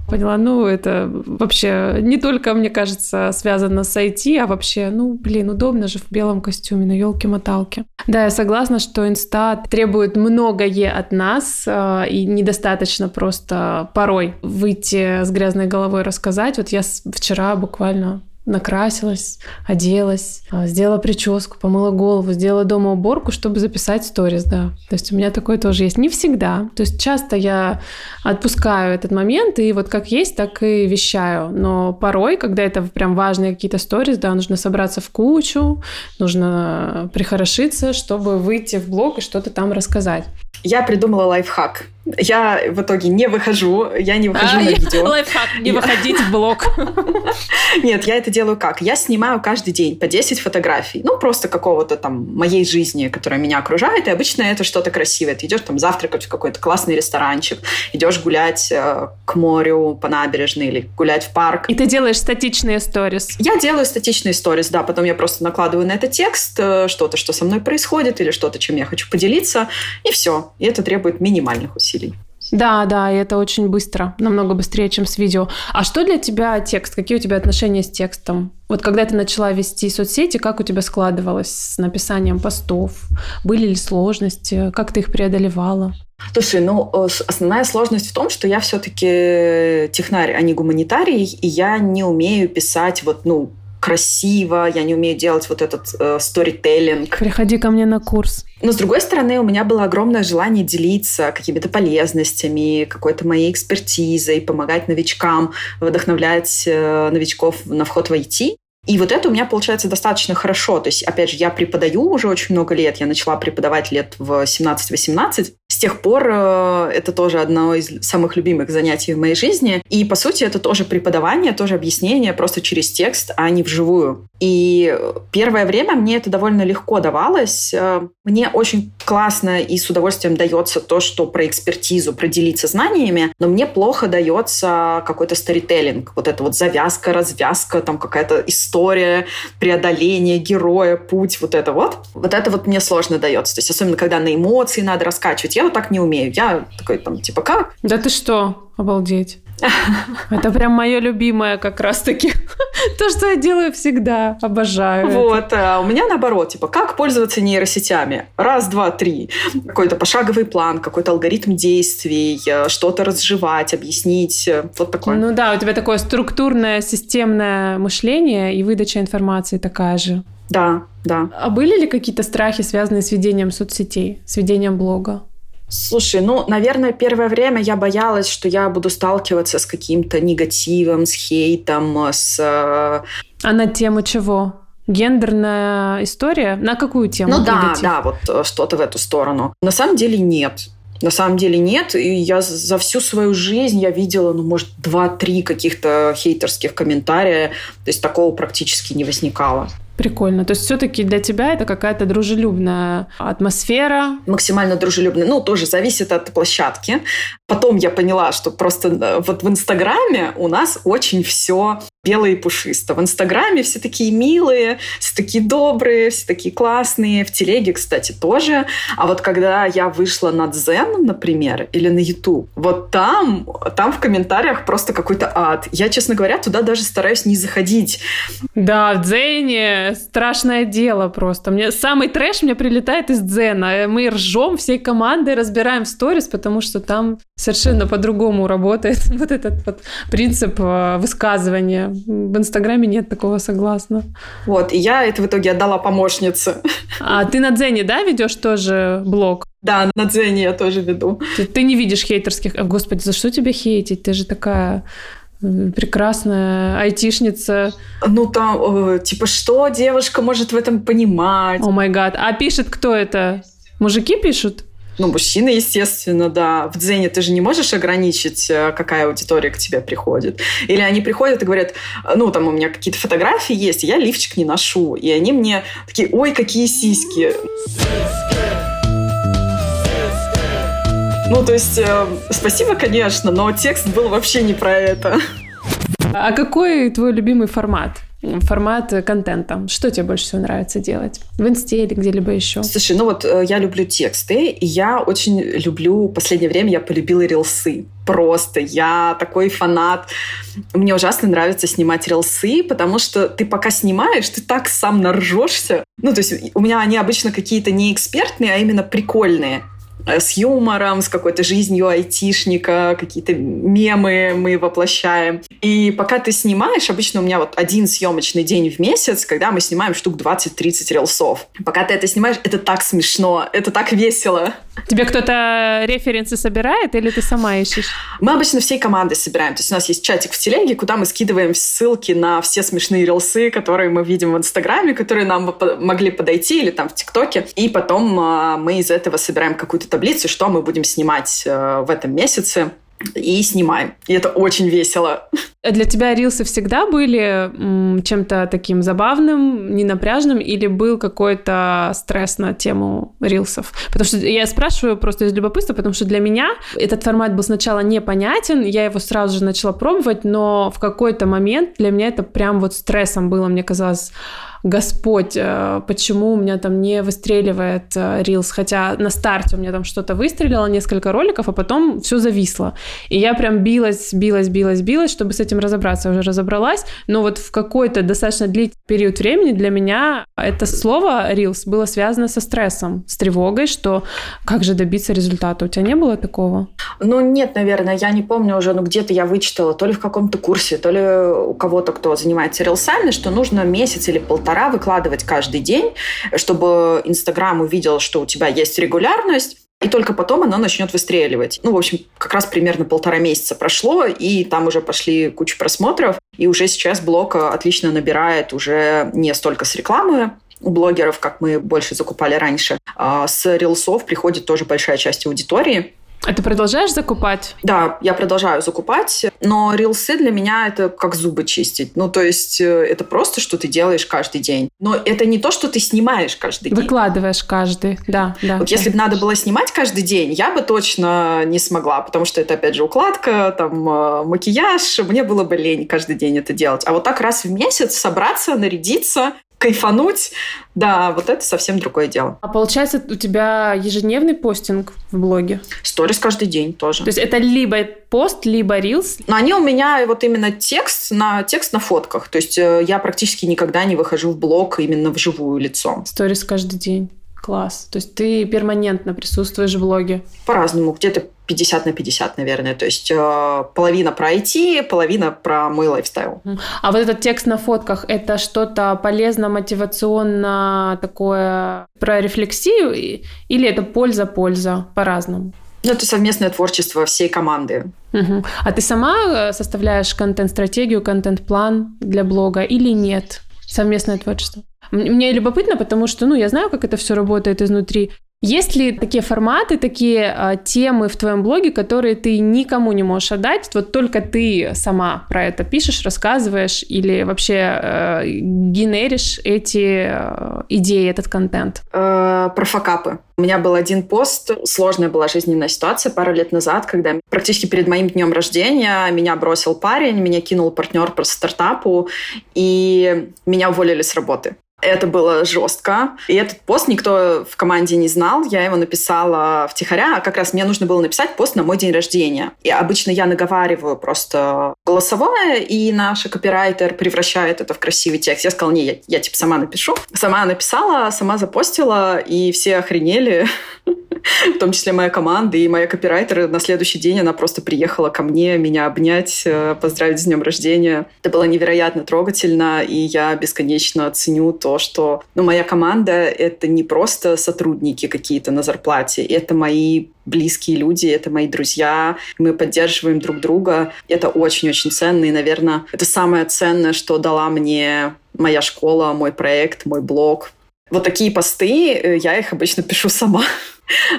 Поняла, ну это вообще не только, мне кажется, связано с ай ти, а вообще, ну блин, удобно же в белом костюме, на елке-моталке. Да, я согласна, что Инста требует многое от нас, и недостаточно просто порой выйти с грязной головой рассказать. Вот я вчера буквально накрасилась, оделась, сделала прическу, помыла голову, сделала дома уборку, чтобы записать сторис, да. То есть у меня такое тоже есть. Не всегда. То есть часто я отпускаю этот момент, и вот как есть, так и вещаю. Но порой, когда это прям важные какие-то сторис, да, нужно собраться в кучу, нужно прихорошиться, чтобы выйти в блог и что-то там рассказать. Я придумала лайфхак. Я в итоге не выхожу, я не выхожу а, на видео. Лайфхак, не выходить в блог. Нет, я это делаю как? Я снимаю каждый день по десять фотографий. Ну, просто какого-то там моей жизни, которая меня окружает. И обычно это что-то красивое. Ты идешь там завтракать в какой-то классный ресторанчик, идешь гулять э, к морю, по набережной или гулять в парк. И ты делаешь статичные сторис. Я делаю статичные сторис, да. Потом я просто накладываю на это текст, э, что-то, что со мной происходит, или что-то, чем я хочу поделиться. И все. И это требует минимальных усилий. Да, да, и это очень быстро, намного быстрее, чем с видео. А что для тебя текст? Какие у тебя отношения с текстом? Вот когда ты начала вести соцсети, как у тебя складывалось с написанием постов? Были ли сложности? Как ты их преодолевала? Слушай, ну, основная сложность в том, что я все-таки технарь, а не гуманитарий, и я не умею писать вот, ну, красиво, я не умею делать вот этот сторителлинг. Э, Приходи ко мне на курс. Но, с другой стороны, у меня было огромное желание делиться какими-то полезностями, какой-то моей экспертизой, помогать новичкам, вдохновлять э, новичков на вход в ай ти. И вот это у меня получается достаточно хорошо. То есть, опять же, я преподаю уже очень много лет. Я начала преподавать лет в семнадцать-восемнадцать. С тех пор э, это тоже одно из самых любимых занятий в моей жизни. И, по сути, это тоже преподавание, тоже объяснение просто через текст, а не вживую. И первое время мне это довольно легко давалось. Мне очень классно и с удовольствием дается то, что про экспертизу, про делиться знаниями, но мне плохо дается какой-то сторителлинг. Вот это вот завязка, развязка, там какая-то история, История, преодоление героя, путь, вот это вот. Вот это вот мне сложно дается. То есть, особенно, когда на эмоции надо раскачивать. Я вот так не умею. Я такой там, типа, как? Да ты что? Обалдеть. Это прям мое любимое как раз-таки. То, что я делаю всегда. Обожаю. Вот. А у меня наоборот. Типа, как пользоваться нейросетями? Раз, два, три. Какой-то пошаговый план, какой-то алгоритм действий, что-то разжевать, объяснить. Вот такое. Ну да, у тебя такое структурное, системное мышление и выдача информации такая же. Да, да. А были ли какие-то страхи, связанные с ведением соцсетей, с ведением блога? Слушай, ну, наверное, первое время я боялась, что я буду сталкиваться с каким-то негативом, с хейтом, с... А на тему чего? Гендерная история? На какую тему? Ну негатив? да, да, вот что-то в эту сторону. На самом деле нет. На самом деле нет, и я за всю свою жизнь я видела, ну, может, два-три каких-то хейтерских комментария, то есть такого практически не возникало. Прикольно. То есть все-таки для тебя это какая-то дружелюбная атмосфера? Максимально дружелюбная. Ну, тоже зависит от площадки. Потом я поняла, что просто вот в Инстаграме у нас очень все белое и пушисто. В Инстаграме все такие милые, все такие добрые, все такие классные. В телеге, кстати, тоже. А вот когда я вышла на Дзен, например, или на YouTube, вот там, там в комментариях просто какой-то ад. Я, честно говоря, туда даже стараюсь не заходить. Да, в Дзене страшное дело просто. Мне самый трэш мне прилетает из Дзена. Мы ржем всей командой, разбираем сторис, потому что там совершенно по-другому работает вот этот вот принцип высказывания. В Инстаграме нет такого, согласна. Вот, и я это в итоге отдала помощнице. А ты на Дзене, да, ведешь тоже блог? Да, на Дзене я тоже веду. Ты, ты не видишь хейтерских... Господи, за что тебя хейтить? Ты же такая... прекрасная айтишница. Ну, там, типа, что девушка может в этом понимать? О май гад. А пишет кто это? Мужики пишут? Ну, мужчины, естественно, да. В Дзене ты же не можешь ограничить, какая аудитория к тебе приходит. Или они приходят и говорят, ну, там у меня какие-то фотографии есть, я лифчик не ношу. И они мне такие, ой, какие сиськи. Ну, то есть, э, спасибо, конечно, но текст был вообще не про это. А какой твой любимый формат? Формат контента. Что тебе больше всего нравится делать? В инсте или где-либо еще? Слушай, ну вот я люблю тексты, и я очень люблю... В последнее время я полюбила рилсы. Просто я такой фанат. Мне ужасно нравится снимать рилсы, потому что ты пока снимаешь, ты так сам наржешься. Ну, то есть, у меня они обычно какие-то не экспертные, а именно прикольные. С юмором, с какой-то жизнью айтишника, какие-то мемы мы воплощаем. И пока ты снимаешь, обычно у меня вот один съемочный день в месяц, когда мы снимаем штук двадцать-тридцать рилсов. Пока ты это снимаешь, это так смешно, это так весело. Тебе кто-то референсы собирает или ты сама ищешь? Мы обычно всей командой собираем. То есть у нас есть чатик в телеге, куда мы скидываем ссылки на все смешные рилсы, которые мы видим в Инстаграме, которые нам могли подойти или там в ТикТоке. И потом мы из этого собираем какую-то таблицу, что мы будем снимать э, в этом месяце, и снимаем. И это очень весело. Для тебя рилсы всегда были м, чем-то таким забавным, ненапряжным, или был какой-то стресс на тему рилсов? Потому что я спрашиваю просто из любопытства, потому что для меня этот формат был сначала непонятен, я его сразу же начала пробовать, но в какой-то момент для меня это прям вот стрессом было, мне казалось, Господь, почему у меня там не выстреливает рилс, хотя на старте у меня там что-то выстрелило, несколько роликов, а потом все зависло. И я прям билась, билась, билась, билась, чтобы с этим разобраться. Я уже разобралась, но вот в какой-то достаточно длительный период времени для меня это слово рилс было связано со стрессом, с тревогой, что как же добиться результата. У тебя не было такого? Ну нет, наверное, я не помню уже, ну где-то я вычитала, то ли в каком-то курсе, то ли у кого-то, кто занимается рилсами, что нужно месяц или полтора выкладывать каждый день, чтобы Инстаграм увидел, что у тебя есть регулярность, и только потом оно начнет выстреливать. Ну, в общем, как раз примерно полтора месяца прошло, и там уже пошли куча просмотров, и уже сейчас блог отлично набирает уже не столько с рекламы у блогеров, как мы больше закупали раньше, а с рилсов приходит тоже большая часть аудитории. А ты продолжаешь закупать? Да, я продолжаю закупать, но рилсы для меня это как зубы чистить. Ну, то есть это просто, что ты делаешь каждый день. Но это не то, что ты снимаешь каждый день. Выкладываешь каждый, да. да вот да. Если бы надо было снимать каждый день, я бы точно не смогла, потому что это, опять же, укладка, там, макияж. Мне было бы лень каждый день это делать. А вот так раз в месяц собраться, нарядиться, кайфануть, да, вот это совсем другое дело. А получается, у тебя ежедневный постинг в блоге? Сторис каждый день тоже. То есть это либо пост, либо рилс? Но они у меня вот именно текст на, текст на фотках. То есть я практически никогда не выхожу в блог именно вживую лицом. Сторис каждый день. Класс. То есть ты перманентно присутствуешь в блоге? По-разному. Где-то пятьдесят на пятьдесят, наверное. То есть э, половина про ай ти, половина про мой лайфстайл. А вот этот текст на фотках, это что-то полезно, мотивационно, такое про рефлексию? Или это польза-польза по-разному? Ну, это совместное творчество всей команды. Угу. А ты сама составляешь контент-стратегию, контент-план для блога или нет? Совместное творчество? Мне любопытно, потому что, ну, я знаю, как это все работает изнутри. Есть ли такие форматы, такие а, темы в твоем блоге, которые ты никому не можешь отдать? Вот только ты сама про это пишешь, рассказываешь или вообще э, генеришь эти э, идеи, этот контент? Э, про факапы. У меня был один пост, сложная была жизненная ситуация пару лет назад, когда практически перед моим днем рождения меня бросил парень, меня кинул партнер по стартапу, и меня уволили с работы. Это было жестко. И этот пост никто в команде не знал. Я его написала втихаря. А как раз мне нужно было написать пост на мой день рождения. И обычно я наговариваю просто голосовое, и наша копирайтер превращает это в красивый текст. Я сказала, не, я, я типа сама напишу. Сама написала, сама запостила, и все охренели. В том числе моя команда и моя копирайтер. На следующий день она просто приехала ко мне меня обнять, поздравить с днем рождения. Это было невероятно трогательно, и я бесконечно ценю то, что ну, моя команда — это не просто сотрудники какие-то на зарплате, это мои близкие люди, это мои друзья, мы поддерживаем друг друга. Это очень-очень ценно, и, наверное, это самое ценное, что дала мне моя школа, мой проект, мой блог. Вот такие посты, я их обычно пишу сама.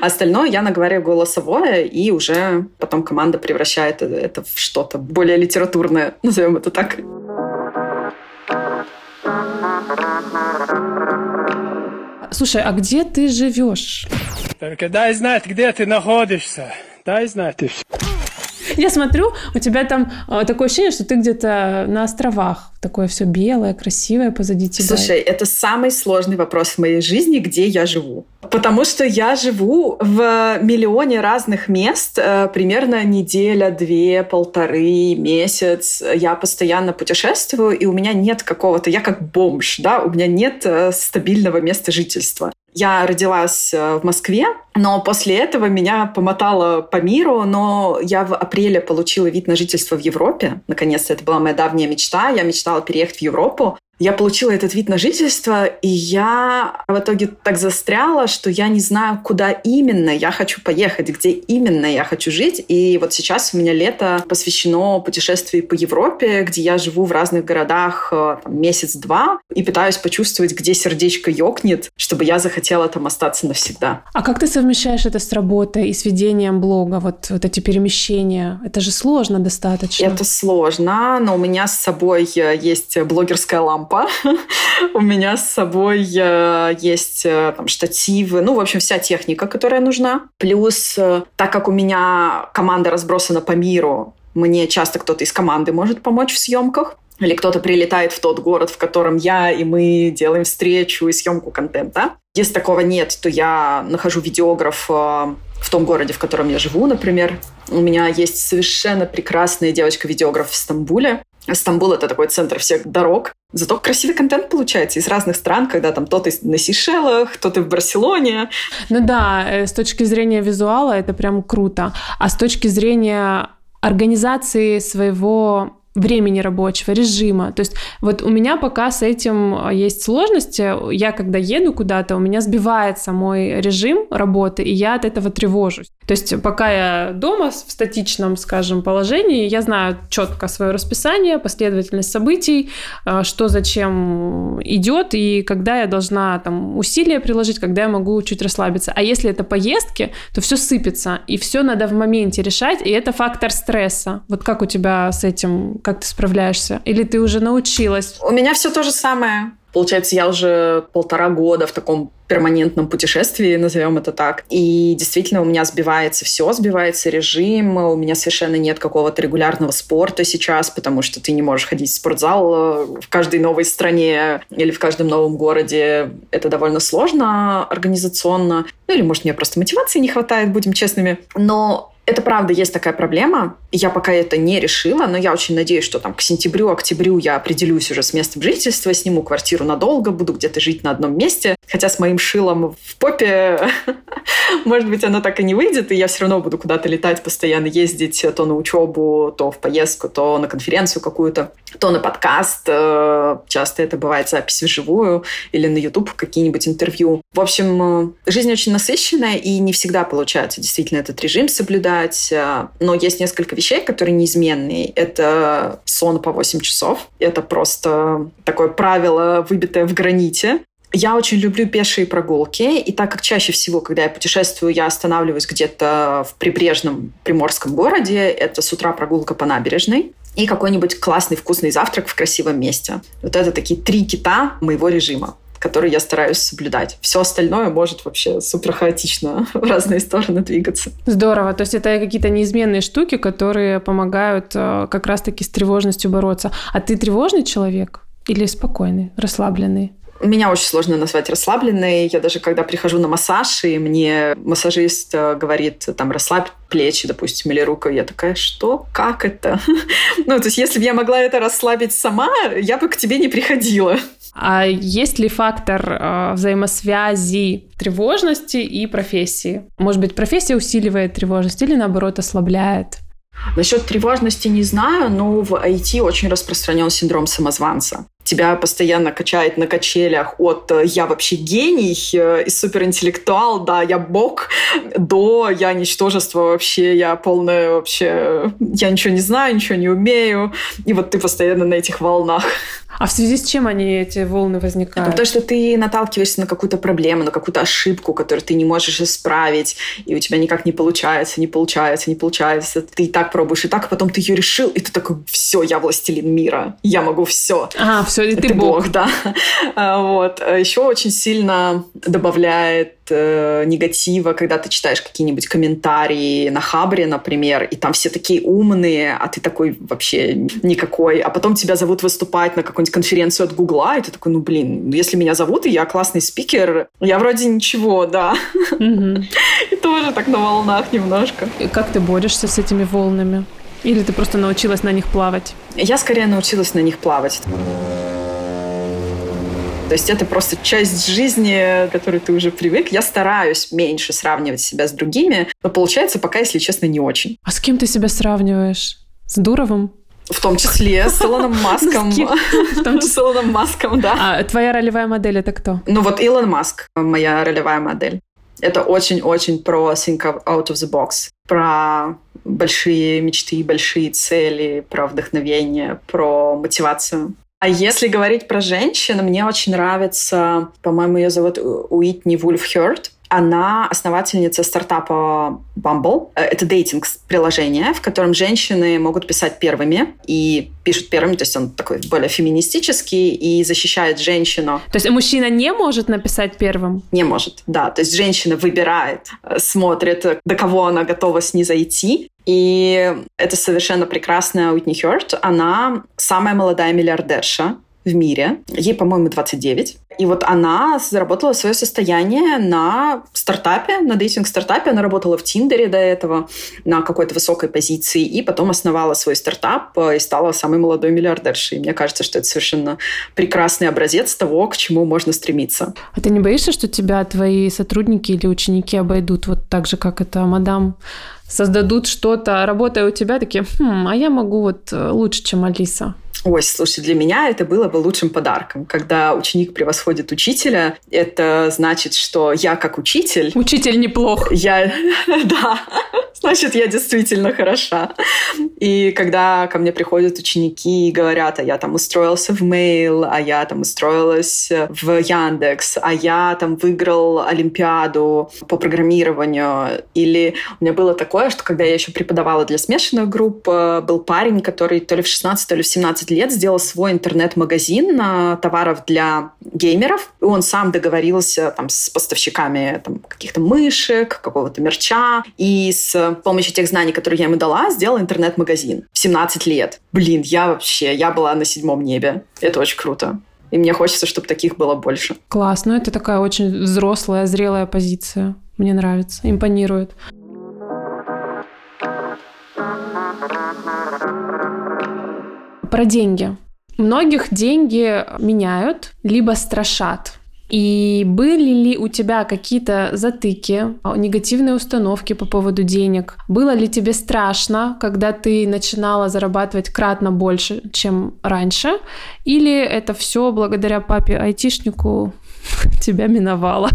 Остальное я наговорю голосовое, и уже потом команда превращает это в что-то более литературное, назовем это так. Слушай, а где ты живешь? Только дай знать, где ты находишься. Дай знать. Я смотрю, у тебя там э, такое ощущение, что ты где-то на островах. Такое все белое, красивое позади тебя. Слушай, это самый сложный вопрос в моей жизни, где я живу. Потому что я живу в миллионе разных мест. Э, примерно неделя, две, полторы, месяц. Я постоянно путешествую, и у меня нет какого-то... Я как бомж, да? У меня нет э, стабильного места жительства. Я родилась в Москве, но после этого меня помотало по миру, но я в апреле получила вид на жительство в Европе. Наконец-то это была моя давняя мечта. Я мечтала переехать в Европу. Я получила этот вид на жительство, и я в итоге так застряла, что я не знаю, куда именно я хочу поехать, где именно я хочу жить. И вот сейчас у меня лето посвящено путешествию по Европе, где я живу в разных городах там, месяц-два, и пытаюсь почувствовать, где сердечко ёкнет, чтобы я захотела там остаться навсегда. А как ты совмещаешь это с работой и с ведением блога, вот, вот эти перемещения? Это же сложно достаточно. Это сложно, но у меня с собой есть блогерская лампа. У меня с собой есть там, штативы, ну, в общем, вся техника, которая нужна. Плюс, так как у меня команда разбросана по миру, мне часто кто-то из команды может помочь в съемках. Или кто-то прилетает в тот город, в котором я, и мы делаем встречу и съемку контента. Если такого нет, то я нахожу видеографа в том городе, в котором я живу, например. У меня есть совершенно прекрасная девочка-видеограф в Стамбуле. Стамбул — это такой центр всех дорог. Зато красивый контент получается из разных стран, когда там то ты на Сейшелах, то ты в Барселоне. Ну да, с точки зрения визуала это прям круто. А с точки зрения организации своего времени рабочего, режима. То есть вот у меня пока с этим есть сложности. Я когда еду куда-то, у меня сбивается мой режим работы, и я от этого тревожусь. То есть пока я дома в статичном, скажем, положении, я знаю четко свое расписание, последовательность событий, что зачем идет, и когда я должна там усилия приложить, когда я могу чуть расслабиться. А если это поездки, то все сыпется, и все надо в моменте решать, и это фактор стресса. Вот как у тебя с этим, как ты справляешься? Или ты уже научилась? У меня все то же самое. Получается, я уже полтора года в таком перманентном путешествии, назовем это так. И действительно у меня сбивается все, сбивается режим, у меня совершенно нет какого-то регулярного спорта сейчас, потому что ты не можешь ходить в спортзал в каждой новой стране или в каждом новом городе. Это довольно сложно организационно. Ну или, может, мне просто мотивации не хватает, будем честными. Но это правда, есть такая проблема. Я пока это не решила, но я очень надеюсь, что там к сентябрю-октябрю я определюсь уже с местом жительства, сниму квартиру надолго, буду где-то жить на одном месте. Хотя с моим шилом в попе, может быть, оно так и не выйдет, и я все равно буду куда-то летать, постоянно ездить то на учебу, то в поездку, то на конференцию какую-то, то на подкаст. Часто это бывает запись вживую или на YouTube какие-нибудь интервью. В общем, жизнь очень насыщенная, и не всегда получается действительно этот режим соблюдать. Но есть несколько вещей, которые неизменные. Это сон по восемь часов. Это просто такое правило, выбитое в граните. Я очень люблю пешие прогулки, и так как чаще всего, когда я путешествую, я останавливаюсь где-то в прибрежном приморском городе, это с утра прогулка по набережной и какой-нибудь классный вкусный завтрак в красивом месте. Вот это такие три кита моего режима, которые я стараюсь соблюдать. Все остальное может вообще супер хаотично в разные стороны двигаться. Здорово. То есть это какие-то неизменные штуки, которые помогают как раз-таки с тревожностью бороться. А ты тревожный человек или спокойный, расслабленный? Меня очень сложно назвать расслабленной. Я даже когда прихожу на массаж, и мне массажист говорит, там, расслабь плечи, допустим, или руку, я такая, что? Как это? Ну, то есть, если бы я могла это расслабить сама, я бы к тебе не приходила. А есть ли фактор э, взаимосвязи тревожности и профессии? Может быть, профессия усиливает тревожность или, наоборот, ослабляет? Насчет тревожности не знаю, но в ай ти очень распространен синдром самозванца. Тебя постоянно качает на качелях от «я вообще гений» и суперинтеллектуал, да, я бог, до «я ничтожество вообще, я полное вообще, я ничего не знаю, ничего не умею». И вот ты постоянно на этих волнах. А в связи с чем они, эти волны, возникают? Потому что ты наталкиваешься на какую-то проблему, на какую-то ошибку, которую ты не можешь исправить, и у тебя никак не получается, не получается, не получается. Ты и так пробуешь, и так, а потом ты ее решил, и ты такой, все, я властелин мира, я могу все. А, все, и ты, ты бог. бог, да. Вот. Еще очень сильно добавляет э, негатива, когда ты читаешь какие-нибудь комментарии на Хабре, например, и там все такие умные, а ты такой вообще никакой. А потом тебя зовут выступать на какой-нибудь конференцию от Гугла, и ты такой, ну, блин, если меня зовут, и я классный спикер, я вроде ничего, да. Угу. И тоже так на волнах немножко. И как ты борешься с этими волнами? Или ты просто научилась на них плавать? Я скорее научилась на них плавать. То есть это просто часть жизни, к которой ты уже привык. Я стараюсь меньше сравнивать себя с другими, но получается пока, если честно, не очень. А с кем ты себя сравниваешь? С Дуровым? В том числе с Илоном Маском. В том числе с Илоном Маском, да. А твоя ролевая модель — это кто? Ну вот Илон Маск, моя ролевая модель. Это очень-очень про think out of the box, про большие мечты, большие цели, про вдохновение, про мотивацию. А если говорить про женщин, мне очень нравится, по-моему, ее зовут Уитни Вульф Хёрд. Она основательница стартапа Bumble. Это дейтинг-приложение, в котором женщины могут писать первыми и пишут первыми, то есть он такой более феминистический и защищает женщину. То есть мужчина не может написать первым? Не может, да. То есть женщина выбирает, смотрит, до кого она готова снизойти. И это совершенно прекрасная Уитни Хёрд. Она самая молодая миллиардерша в мире. Ей, по-моему, двадцать девять. И вот она заработала свое состояние на стартапе, на дейтинг-стартапе. Она работала в Тиндере до этого на какой-то высокой позиции и потом основала свой стартап и стала самой молодой миллиардершей. И мне кажется, что это совершенно прекрасный образец того, к чему можно стремиться. А ты не боишься, что тебя твои сотрудники или ученики обойдут вот так же, как это мадам? Создадут что-то, работая у тебя, такие, хм, а я могу вот лучше, чем Алиса. Ой, слушай, для меня это было бы лучшим подарком. Когда ученик превосходит учителя, это значит, что я как учитель... Учитель неплох. Я... Да, значит, я действительно хороша. И когда ко мне приходят ученики и говорят, а я там устроился в Mail, а я там устроилась в Яндекс, а я там выиграл Олимпиаду по программированию. Или у меня было такое, что когда я еще преподавала для смешанных групп, был парень, который то ли в шестнадцать, то ли в семнадцать лет сделал свой интернет-магазин товаров для геймеров. И он сам договорился там, с поставщиками там, каких-то мышек, какого-то мерча. И с помощью тех знаний, которые я ему дала, сделал интернет-магазин. В семнадцать лет. Блин, я вообще, я была на седьмом небе. Это очень круто. И мне хочется, чтобы таких было больше. Класс. Ну, это такая очень взрослая, зрелая позиция. Мне нравится. Импонирует. Про деньги. Многих деньги меняют, либо страшат. И были ли у тебя какие-то затыки, негативные установки по поводу денег? Было ли тебе страшно, когда ты начинала зарабатывать кратно больше, чем раньше? Или это все благодаря папе-айтишнику тебя миновало?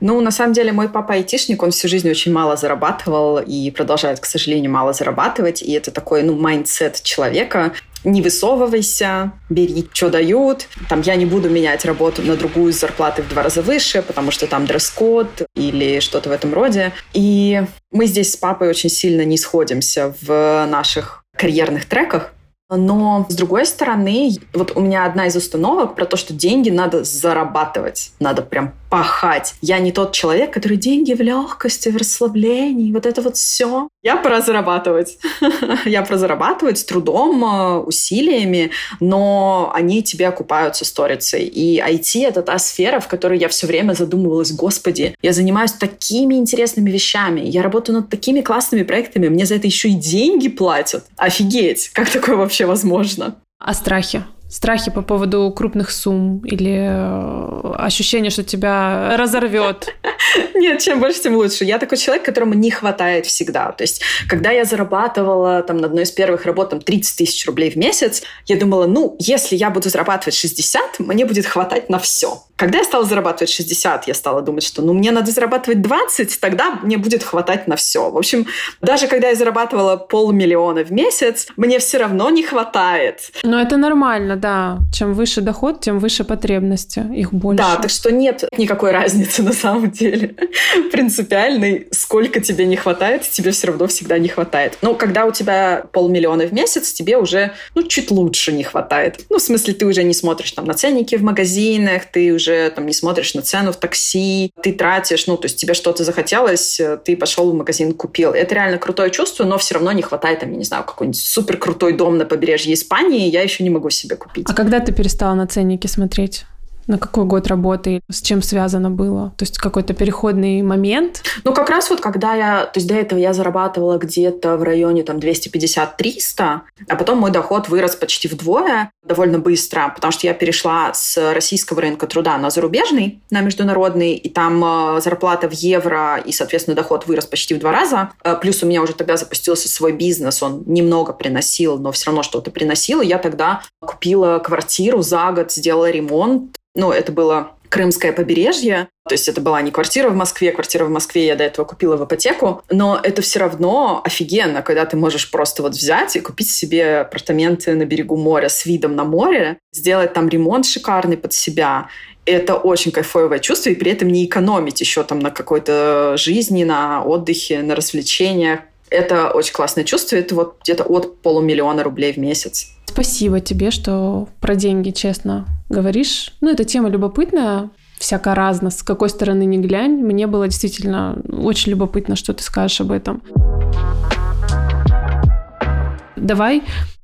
Ну, на самом деле, мой папа айтишник, он всю жизнь очень мало зарабатывал и продолжает, к сожалению, мало зарабатывать. И это такой, ну, майндсет человека, не высовывайся, бери, что дают. Там, я не буду менять работу на другую с зарплатой в два раза выше, потому что там дресс-код или что-то в этом роде. И мы здесь с папой очень сильно не сходимся в наших карьерных треках. Но, с другой стороны, вот у меня одна из установок про то, что деньги надо зарабатывать, надо прям пахать. Я не тот человек, который деньги в легкости, в расслаблении, вот это вот все. Я про зарабатывать. Я про зарабатывать трудом, усилиями, но они тебе окупаются сторицей. И ай ти — это та сфера, в которой я все время задумывалась, господи, я занимаюсь такими интересными вещами, я работаю над такими классными проектами, мне за это еще и деньги платят. Офигеть, как такое вообще возможно. А страхи? Страхи по поводу крупных сумм или ощущение, что тебя разорвет? Нет, чем больше, тем лучше. Я такой человек, которому не хватает всегда. То есть, когда я зарабатывала там, на одной из первых работ там, тридцать тысяч рублей в месяц, я думала, ну, если я буду зарабатывать шестьдесят, мне будет хватать на все. Когда я стала зарабатывать шестьдесят, я стала думать, что ну, мне надо зарабатывать двадцать, тогда мне будет хватать на все. В общем, даже когда я зарабатывала полмиллиона в месяц, мне все равно не хватает. Но это нормально, да. Чем выше доход, тем выше потребности. Их больше. Да, так что нет никакой разницы на самом деле. Принципиальной. Сколько тебе не хватает, тебе все равно всегда не хватает. Но когда у тебя полмиллиона в месяц, тебе уже ну, чуть лучше не хватает. Ну, в смысле, ты уже не смотришь там, на ценники в магазинах, ты уже там не смотришь на цену в такси, ты тратишь, ну, то есть тебе что-то захотелось, ты пошел в магазин, купил. Это реально крутое чувство, но все равно не хватает, там, я не знаю, какой-нибудь супер крутой дом на побережье Испании, я еще не могу себе купить. А когда ты перестала на ценники смотреть? На какой год работы? С чем связано было? То есть какой-то переходный момент? Ну, как раз вот когда я... То есть до этого я зарабатывала где-то в районе там двести пятьдесят - триста, а потом мой доход вырос почти вдвое довольно быстро, потому что я перешла с российского рынка труда на зарубежный, на международный, и там зарплата в евро и, соответственно, доход вырос почти в два раза. Плюс у меня уже тогда запустился свой бизнес, он немного приносил, но все равно что-то приносил, и я тогда купила квартиру за год, сделала ремонт. Ну, это было крымское побережье, то есть это была не квартира в Москве, квартира в Москве я до этого купила в ипотеку, но это все равно офигенно, когда ты можешь просто вот взять и купить себе апартаменты на берегу моря с видом на море, сделать там ремонт шикарный под себя. Это очень кайфовое чувство, и при этом не экономить еще там на какой-то жизни, на отдыхе, на развлечениях. Это очень классное чувство, это вот где-то от полумиллиона рублей в месяц. Спасибо тебе, что про деньги честно говоришь. Ну, эта тема любопытная, всяко разно, с какой стороны ни глянь. Мне было действительно очень любопытно, что ты скажешь об этом. Давай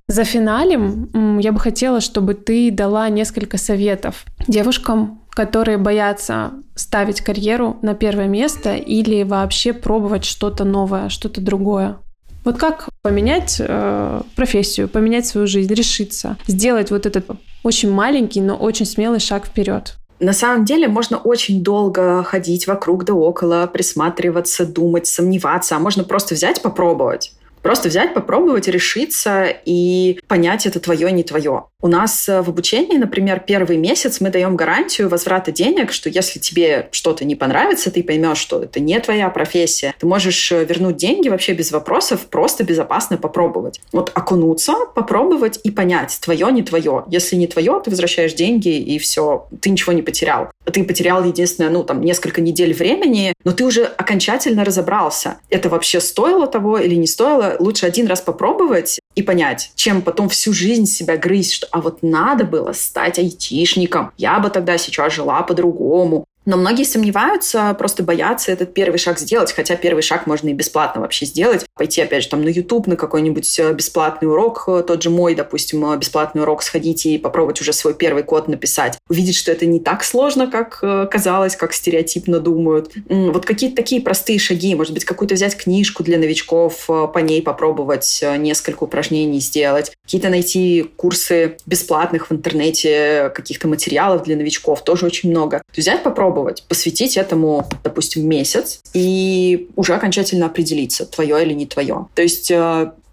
за финалем я бы хотела, чтобы ты дала несколько советов девушкам, которые боятся ставить карьеру на первое место или вообще пробовать что-то новое, что-то другое. Вот как поменять э, профессию, поменять свою жизнь, решиться, сделать вот этот очень маленький, но очень смелый шаг вперед? На самом деле можно очень долго ходить вокруг да около, присматриваться, думать, сомневаться, а можно просто взять, попробовать. Просто взять, попробовать, решиться и понять, это твое, не твое. У нас в обучении, например, первый месяц мы даем гарантию возврата денег, что если тебе что-то не понравится, ты поймешь, что это не твоя профессия. Ты можешь вернуть деньги вообще без вопросов, просто безопасно попробовать. Вот окунуться, попробовать и понять, твое, не твое. Если не твое, ты возвращаешь деньги и все, ты ничего не потерял. Ты потерял единственное, ну, там, несколько недель времени, но ты уже окончательно разобрался. Это вообще стоило того или не стоило? Лучше один раз попробовать и понять, чем потом всю жизнь себя грызть, что а вот надо было стать айтишником, я бы тогда сейчас жила по-другому. Но многие сомневаются, просто боятся этот первый шаг сделать, хотя первый шаг можно и бесплатно вообще сделать. Пойти, опять же, там на YouTube, на какой-нибудь бесплатный урок, тот же мой, допустим, бесплатный урок сходить и попробовать уже свой первый код написать. Увидеть, что это не так сложно, как казалось, как стереотипно думают. Вот какие-то такие простые шаги. Может быть, какую-то взять книжку для новичков, по ней попробовать несколько упражнений сделать. Какие-то найти курсы бесплатных в интернете, каких-то материалов для новичков, тоже очень много. Взять, попробовать. Посвятить этому, допустим, месяц и уже окончательно определиться, твое или не твое. То есть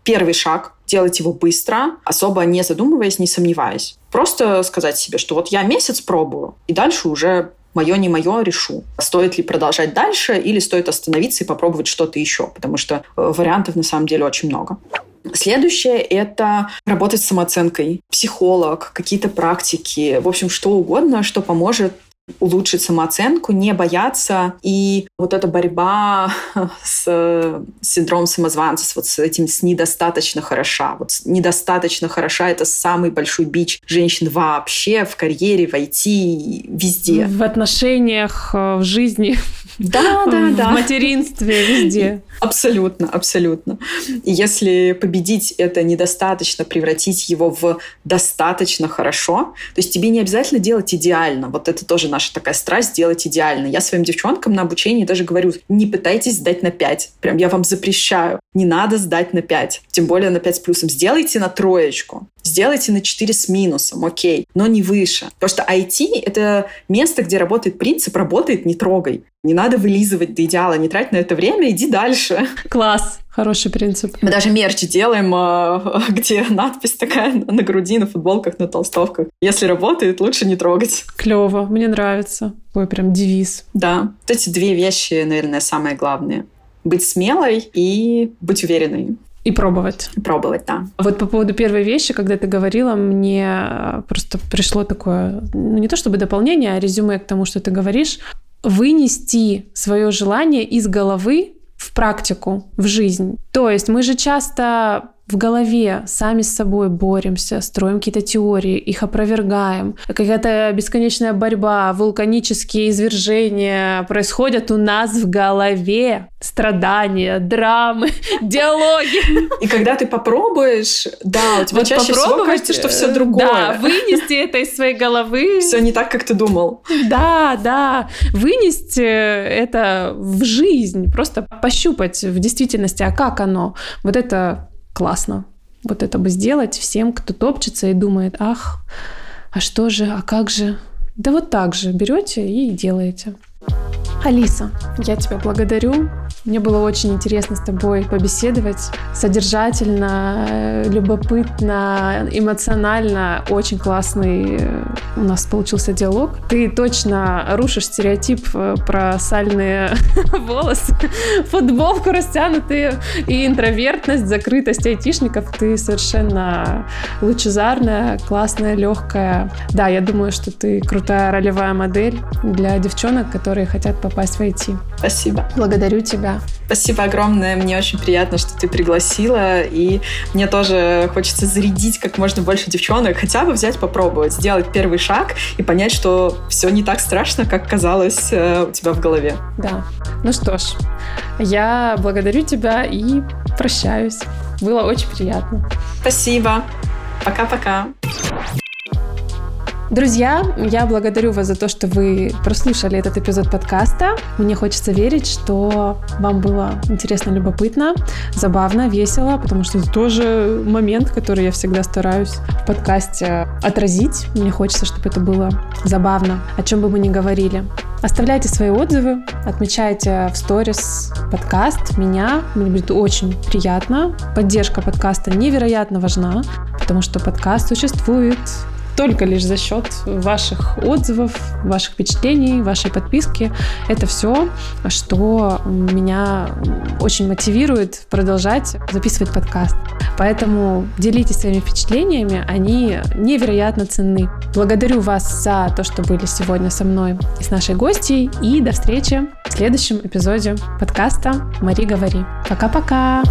первый шаг – делать его быстро, особо не задумываясь, не сомневаясь. Просто сказать себе, что вот я месяц пробую, и дальше уже мое, не мое, решу. Стоит ли продолжать дальше или стоит остановиться и попробовать что-то еще, потому что вариантов на самом деле очень много. Следующее – это работать с самооценкой. Психолог, какие-то практики, в общем, что угодно, что поможет улучшить самооценку, не бояться. И вот эта борьба с синдромом самозванца, вот с этим с недостаточно хороша. Вот недостаточно хороша – это самый большой бич женщин вообще в карьере, в ай ти, везде. В отношениях, в жизни. Да, да, да. В материнстве, везде. Абсолютно, абсолютно. И если победить это недостаточно, превратить его в достаточно хорошо, то есть тебе не обязательно делать идеально. Вот это тоже наша такая страсть — делать идеально. Я своим девчонкам на обучении даже говорю: не пытайтесь сдать на пять. Прям я вам запрещаю. Не надо сдать на пять. Тем более на пять с плюсом. Сделайте на троечку. Сделайте на четыре с минусом, окей, но не выше. Потому что ай ти — это место, где работает принцип «работает, не трогай». Не надо вылизывать до идеала, не трать на это время, иди дальше. Класс, хороший принцип. Мы даже мерч делаем, где надпись такая на груди, на футболках, на толстовках. Если работает, лучше не трогать. Клево, мне нравится. Ой, прям девиз. Да, вот эти две вещи, наверное, самые главные. Быть смелой и быть уверенной. И пробовать. И пробовать, да. Вот по поводу первой вещи, когда ты говорила, мне просто пришло такое, ну не то чтобы дополнение, а резюме к тому, что ты говоришь. Вынести свое желание из головы в практику, в жизнь. То есть мы же часто в голове сами с собой боремся, строим какие-то теории, их опровергаем. Какая-то бесконечная борьба, вулканические извержения происходят у нас в голове. Страдания, драмы, диалоги. И когда ты попробуешь, да, у тебя вот чаще всего кажется, что все другое. Да, вынести это из своей головы. Все не так, как ты думал. Да, да. Вынести это в жизнь, просто пощупать в действительности, а как оно. Вот это... классно. Вот это бы сделать всем, кто топчется и думает: ах, а что же, а как же? Да вот так же берете и делаете. Алиса, я тебя благодарю. Мне было очень интересно с тобой побеседовать. Содержательно, любопытно, эмоционально. Очень классный у нас получился диалог. Ты точно рушишь стереотип про сальные волосы, футболку растянутые и интровертность, закрытость айтишников. Ты совершенно лучезарная, классная, легкая. Да, я думаю, что ты крутая ролевая модель для девчонок, которые хотят попасть в ай ти. Спасибо. Благодарю тебя. Спасибо огромное. Мне очень приятно, что ты пригласила. И мне тоже хочется зарядить как можно больше девчонок. Хотя бы взять, попробовать, сделать первый шаг и понять, что все не так страшно, как казалось э, у тебя в голове. Да. Ну что ж, я благодарю тебя и прощаюсь. Было очень приятно. Спасибо. Пока-пока. Друзья, я благодарю вас за то, что вы прослушали этот эпизод подкаста. Мне хочется верить, что вам было интересно, любопытно, забавно, весело, потому что это тоже момент, который я всегда стараюсь в подкасте отразить. Мне хочется, чтобы это было забавно, о чем бы мы ни говорили. Оставляйте свои отзывы, отмечайте в сторис подкаст меня. Мне будет очень приятно. Поддержка подкаста невероятно важна, потому что подкаст существует только лишь за счет ваших отзывов, ваших впечатлений, вашей подписки. Это все, что меня очень мотивирует продолжать записывать подкаст. Поэтому делитесь своими впечатлениями, они невероятно ценны. Благодарю вас за то, что были сегодня со мной и с нашей гостьей. И до встречи в следующем эпизоде подкаста «Мари, говори». Пока-пока!